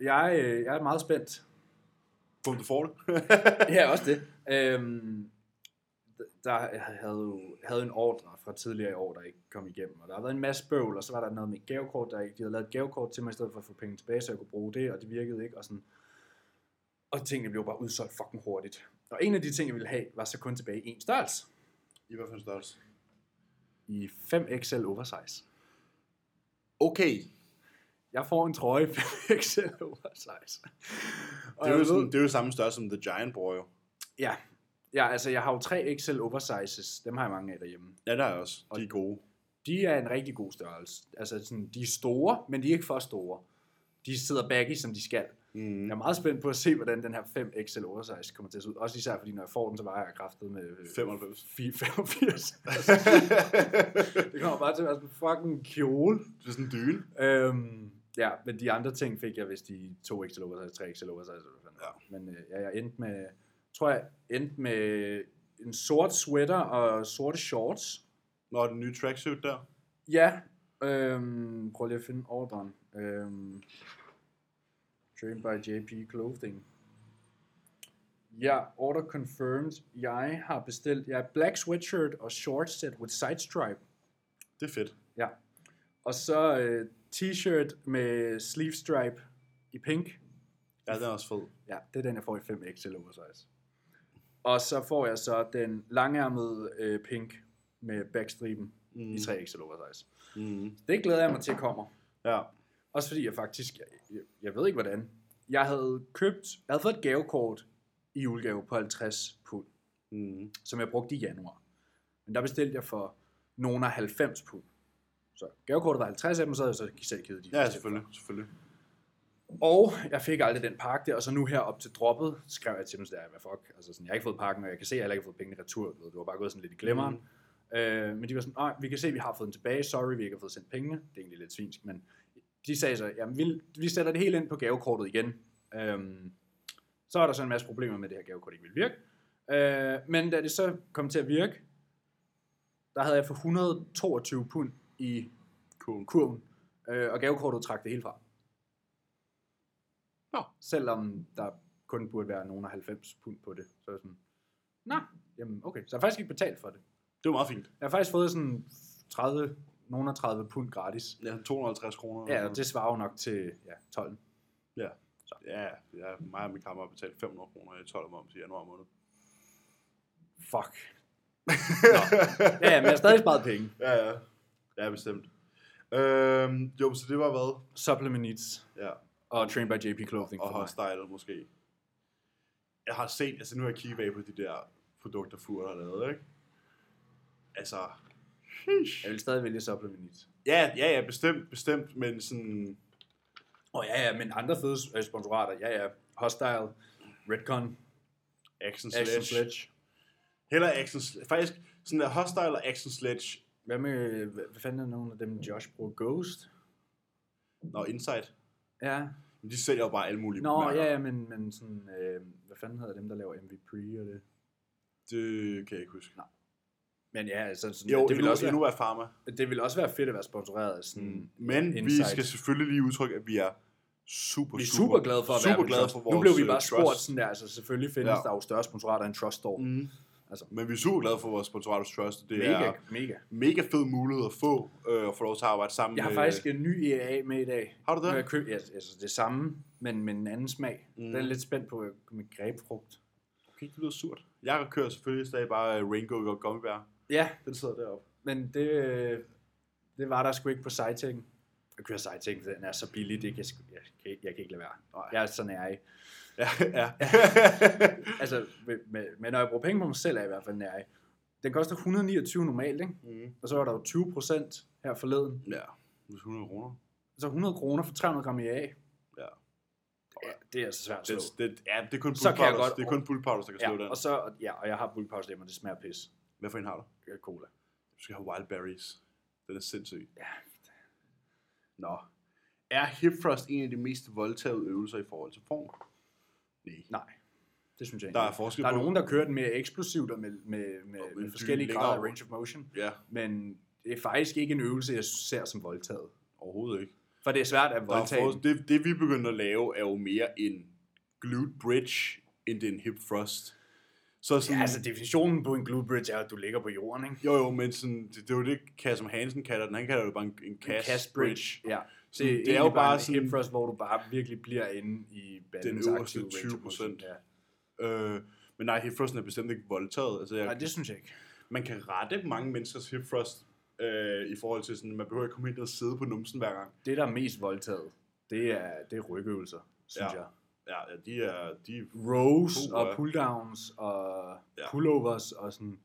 Jeg er meget spændt. Hvordan du får det? Ja, også det. Der havde en ordre fra tidligere i år, der ikke kom igennem. Og der har været en masse bøvl, og så var der noget med gavekort, der ikke... De havde lavet et gavekort til mig, i stedet for at få penge tilbage, så jeg kunne bruge det, og det virkede ikke. Og sådan. Og tingene blev bare udsolgt fucking hurtigt. Og en af de ting, jeg ville have, var så kun tilbage i en størrelse. I hvad for en størrelse? I 5XL oversize. Okay. Jeg får en trøje i 5XL oversize. Det er jo samme størrelse som The Giant Boy, jo. Ja. Ja, altså jeg har jo 3 XL oversizes, dem har jeg mange af derhjemme. Ja, der er også, de er gode. De er en rigtig god størrelse, altså sådan, de er store, men de er ikke for store. De sidder baggy, som de skal. Jeg er meget spændt på at se, hvordan den her 5 XL oversize kommer til at se ud. Også især fordi, når jeg får den, så vejer jeg kraftet med 85. Det kommer bare til at være sådan en fucking kjole. Det er sådan en dyne. Ja, men de andre ting fik jeg, hvis de 2 XL oversize, 3 XL oversize. Ja. Men jeg endte med... Jeg endte med en sort sweater og sorte shorts. Nå, den nye tracksuit der? Ja. Prøv lige at finde ordren. Trained by JP Clothing. Ja, order confirmed. Jeg har bestilt black sweatshirt og shorts set with side stripe. Det er fedt. Ja. Og så t-shirt med sleeve stripe i pink. Ja, den er også fed. Ja, det er den, jeg får i 5XL oversize. Og så får jeg så den langærmede pink med backstriben i 3XL oversize. Det glæder jeg mig til, at kommer. Ja. Også fordi jeg faktisk, jeg ved ikke hvordan, jeg havde fået et gavekort i julegave på 50 pund, som jeg brugte i januar. Men der bestilte jeg for nogen af 90 pund. Så gavekortet var 50 af dem, så havde jeg så selv givet de. Ja, selvfølgelig. Og jeg fik aldrig den pakke der, og så nu her op til droppet, skrev jeg til dem, sådan der, hvad fuck, altså sådan, jeg har ikke fået pakken, og jeg kan se, jeg har ikke fået pengene retur, det var bare gået sådan lidt i glemmeren. Men de var sådan, nej, vi kan se, vi har fået den tilbage, sorry, vi ikke har fået sendt pengene, det er egentlig lidt svinsk, men de sagde så, jamen vi sætter det helt ind på gavekortet igen. Så er der så en masse problemer med, det her gavekort ikke vil virke. Men da det så kom til at virke, der havde jeg for 122 pund i kurven, og gavekortet trak det hele fra. Nå. Selvom der kun burde være nogen af 90 pund på det. Så sådan, jamen okay. Så jeg har faktisk ikke betalt for det. Det var meget fint. Jeg har faktisk fået sådan 30 pund gratis. Ja, 250 kroner. Ja, og det svarer jo nok til 12. Ja. Så. Ja, jeg mig og min kammer har betalt 500 kroner i 12 moms i januar måned. Fuck. Nå. Ja, men jeg har stadig sparet penge. Ja, ja. Ja, bestemt. Jo, så det var hvad? Supplement Needs. Ja. Og Trained by JP Clothing. Og Hostile måske. Jeg har set, altså nu har jeg kigget bag på de der produkter, Furt har lavet, ikke? Altså, jeg vil stadig vælge Supplement Needs. Ja, ja, ja, bestemt, men sådan... Åh, ja, ja, men andre fede sponsorater, ja, ja. Hostile, Redcon, Action Sledge. Heller Action Sledge. Faktisk, sådan der Hostile og Action Sledge. Hvad med, hvad fanden er nogen af dem, Josh bruger? Ghost? Nå, Insight. Ja. Men de sælger jo bare alle mulige mærker. Nå, ja, men sådan, hvad fanden hedder dem, der laver MVP og det? Det kan jeg ikke huske. Nej. Men ja, altså, sådan, jo, det vil også være farma. Det vil også være fedt at være sponsoreret. Sådan, men Insight. Vi skal selvfølgelig lige udtrykke, at vi er super glade for at være glade for vores. Nu blev vi bare spurgt sådan der, altså selvfølgelig findes der jo større sponsorater end Trust Store. Mm. Altså. Men vi er super glade for vores sponsorat hos Trust. Det mega, er mega fed mulighed at få og få lov til at arbejde sammen. Jeg har faktisk en ny EA med i dag. Har du det? Jeg køb, altså det samme, men en anden smag. Mm. Den er lidt spændt på med grebfrugt. Okay, det lyder surt. Jeg kører selvfølgelig stadig bare Rainbow og gummibær. Ja. Den sidder deroppe. Men det var der sgu ikke på Sightingen. Jeg kører Sightingen, for den er så billig, det kan jeg kan ikke lade være. Nej. Jeg er sådan nærig. Ja. Altså, men når jeg bruger penge på mig selv, er jeg i hvert fald nærig. Den koster 129 normalt, ikke? Mm. Og så var der jo 20% her forleden. Ja, 100 kroner. Så 100 kroner for 300 gram EA. Ja. Ja, det er altså svært at slå. Det er kun bullpowders, der kan slå den. Og jeg har bullpowders der, men det smager pis. Hvad for en har du? Jeg har cola. Du skal have wild berries. Den er sindssyg. Ja. Nå. Er hip thrust en af de mest voldtagede øvelser i forhold til form? Nej. Det synes jeg ikke. Der er nogen, der kører den mere eksplosivt og med forskellige grader af range of motion. Ja. Men det er faktisk ikke en øvelse, jeg ser som voldtaget. Overhovedet ikke. For det er svært at voldtage. Det vi begynder at lave er jo mere en glute bridge, end en hip thrust. Så sådan, ja, altså definitionen på en glute bridge er, at du ligger på jorden, ikke? Jo, men sådan, det er jo det, Kasm Hansen kalder den. Han kalder det bare en cast bridge. Ja. Så det er jo bare en sådan, hip thrust, hvor du bare virkelig bliver inde i bandens aktive range. Den øverste 20%. Ja. Men nej, hip thrusten er bestemt ikke voldtaget. Altså, nej, det synes jeg ikke. Man kan rette mange menneskers hip thrust i forhold til sådan, man behøver ikke komme ind og sidde på numsen hver gang. Det, der er mest voldtaget, det er rygøvelser, synes jeg. Ja, de er rows og pulldowns og pullovers og sådan.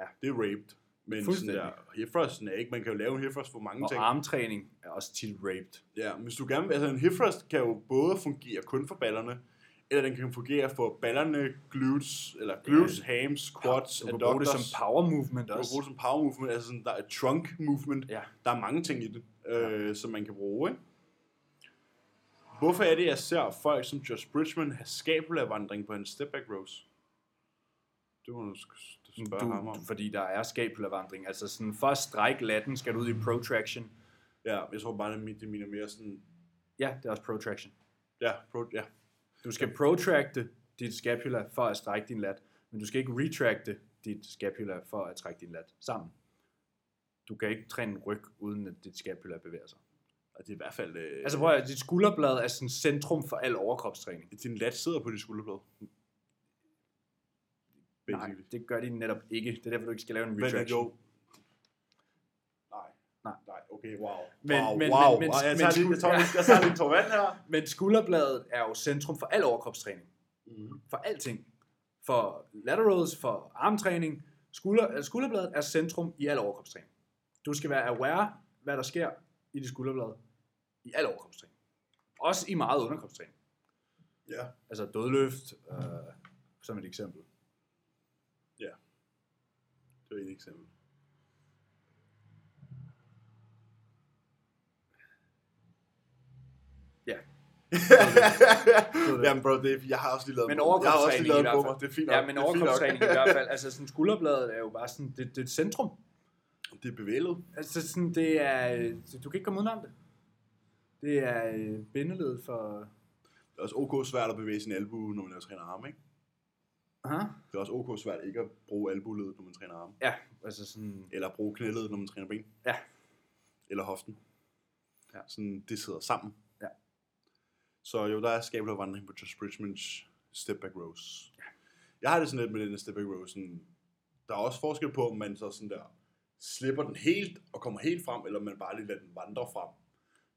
Ja, det er raped. Men sådan der, hip thrusten er ikke, man kan jo lave en hip thrust for mange ting. Og armtræning er også tit raped. Ja, hvis du gerne vil, altså en hip thrust kan jo både fungere kun for ballerne, eller den kan fungere for ballerne, glutes, eller hams, squats, adductors. Du kan bruge det som power movement også. Du kan bruge det som power movement, altså sådan, der er trunk movement. Ja. Der er mange ting i det, som man kan bruge, ikke? Hvorfor er det, jeg ser folk som Josh Bridgman have scapulavandring på en stepback rows? Det må du spørge ham om. Fordi der er scapulavandring. Altså sådan, for at strække latten, skal du ud i protraction. Ja, jeg tror bare, det minder mere sådan... Ja, det er også protraction. Ja, du skal protracte dit scapula for at strække din lat, men du skal ikke retracte dit scapula for at trække din lat sammen. Du kan ikke træne ryg, uden at dit scapula bevæger sig. Og det er i hvert fald... Altså prøv at høre, dit skulderblad er sådan centrum for al overkropstræning. Din lat sidder på dit skulderblad. Nej, det gør de netop ikke. Det er derfor, du ikke skal lave en retraction. Nej, okay, wow. Men jeg tager lige en tår vand her. Men skulderbladet er jo centrum for al overkropstræning. Mm. For alting. For laterals, for armtræning. Skulderbladet er centrum i al overkropstræning. Du skal være aware, hvad der sker i dit skulderblad. I al overkropstræning. Også i meget underkropstræning. Ja. Yeah. Altså dødløft, som et eksempel. Ja. Yeah. Det er et eksempel. Ja. Jamen bro, jeg har også lige lavet på mig. Det er fint nok. Ja, men overkropstræning i hvert fald. Altså sådan skulderbladet er jo bare sådan, det er et centrum. Det er bevælet. Altså sådan, det er... Du kan ikke komme udenom det. Det er bindeled for... Det er også ok svært at bevæge sin albue, når man træner arme, ikke? Aha. Det er også ok svært ikke at bruge albueledet, når man træner arme. Ja, altså sådan... Eller bruge knæledet, når man træner ben. Ja. Eller hoften. Ja. Sådan, det sidder sammen. Så jo, der er skabelhavvandring på Josh Bridgmans stepback rows. Jeg har det sådan lidt med den stepback row, sådan, der er også forskel på, om man så sådan der slipper den helt og kommer helt frem, eller om man bare lige lader den vandre frem.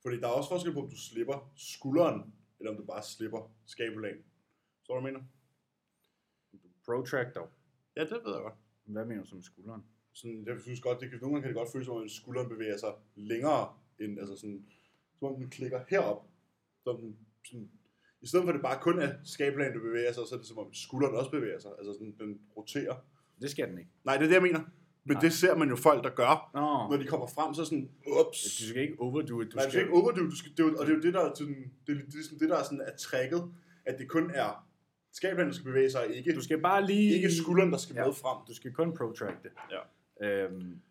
Fordi der er også forskel på, om du slipper skulderen, eller om du bare slipper skabelhavn. Så hvad du mener? Protract dog. Ja, det ved jeg godt. Hvad mener du som skulderen? Sådan, jeg synes godt, det kan, nogle gange kan det godt føles, som om skulderen bevæger sig længere end, altså sådan, som om den klikker herop. Sådan, i stedet for at det bare kun er skabelhavn, der bevæger sig, så er det som om skulderen også bevæger sig. Altså sådan, den roterer. Det skal den ikke. Nej, det er det, jeg mener. Men nej, det ser man jo folk, der gør. Oh. Når de kommer frem, så sådan, ups. Du skal ikke overdo it. Du skal ikke overdo it. Og det er jo det, der er, sådan, det, der er, sådan, er tricket, at det kun er skabelhavn, der skal bevæge sig, ikke, du skal bare lige... ikke skulderen, der skal med frem. Du skal kun protracte. Ja.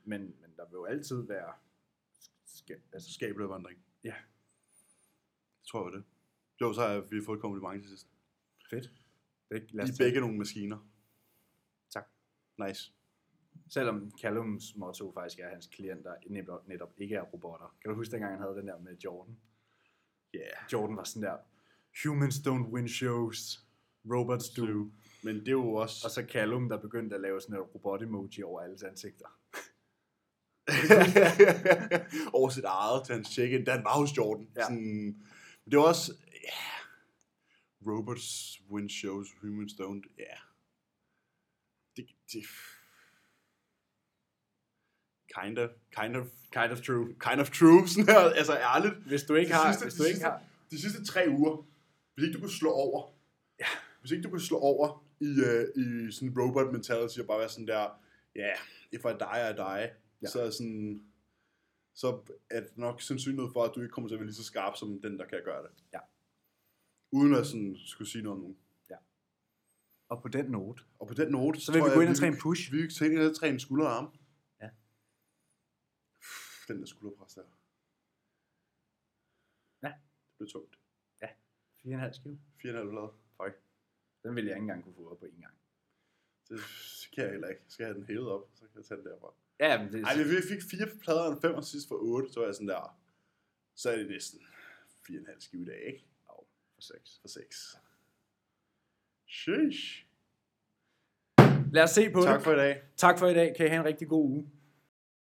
Men der vil jo altid være skabelhavvandring. Ja. Det tror jeg var det. Jo, så har vi fået et kompliment til sidst. Fedt. I begge nogle maskiner. Tak. Nice. Selvom Callums motto faktisk er, at hans klienter netop ikke er robotter. Kan du huske, dengang han havde den der med Jordan? Ja. Yeah. Jordan var sådan der, humans don't win shows, robots do. Men det er jo også... Og så Callum, der begyndte at lave sådan noget robot-emoji over alles ansigter. Over sit eget til hans check-in, da han var hos Jordan. Ja. Sådan, det er også... Yeah. Robots win shows, humans don't. Ja. Yeah. Det Kind of true. Kind of true, sådan her, altså ærligt. Hvis du ikke har... De sidste 3 uger, hvis ikke du kunne slå over... Ja. Hvis ikke du kunne slå over i sådan en robot mentality og bare være sådan der... Ja, yeah, if I die, I die. Ja. Så er sådan... Så er det nok sandsynlighed for, at du ikke kommer til at være lige så skarp som den, der kan gøre det. Ja. Uden at sådan skulle sige noget om nogen. Ja. Og på den note... Så vil vi gå ind og træne push. Vi vil gå ind og træne skulder og arme. Den der skulderpres der. Ja. Det blev tungt. Ja. 4,5 skive. 4,5 blad. Høj. Den ville jeg ikke engang kunne få op på en gang. Det kan jeg heller ikke. Skal jeg have den hævet op, så kan jeg tage den derfra. Ja, men det... Ej, vi fik 4 plader og 5 og sidst for 8, så var jeg sådan der. Så er det næsten 4,5 skive i dag, ikke? Jo, for 6. For 6. Sheesh. Lad os se på det. Tak for i dag. Tak for i dag. Kan I have en rigtig god uge.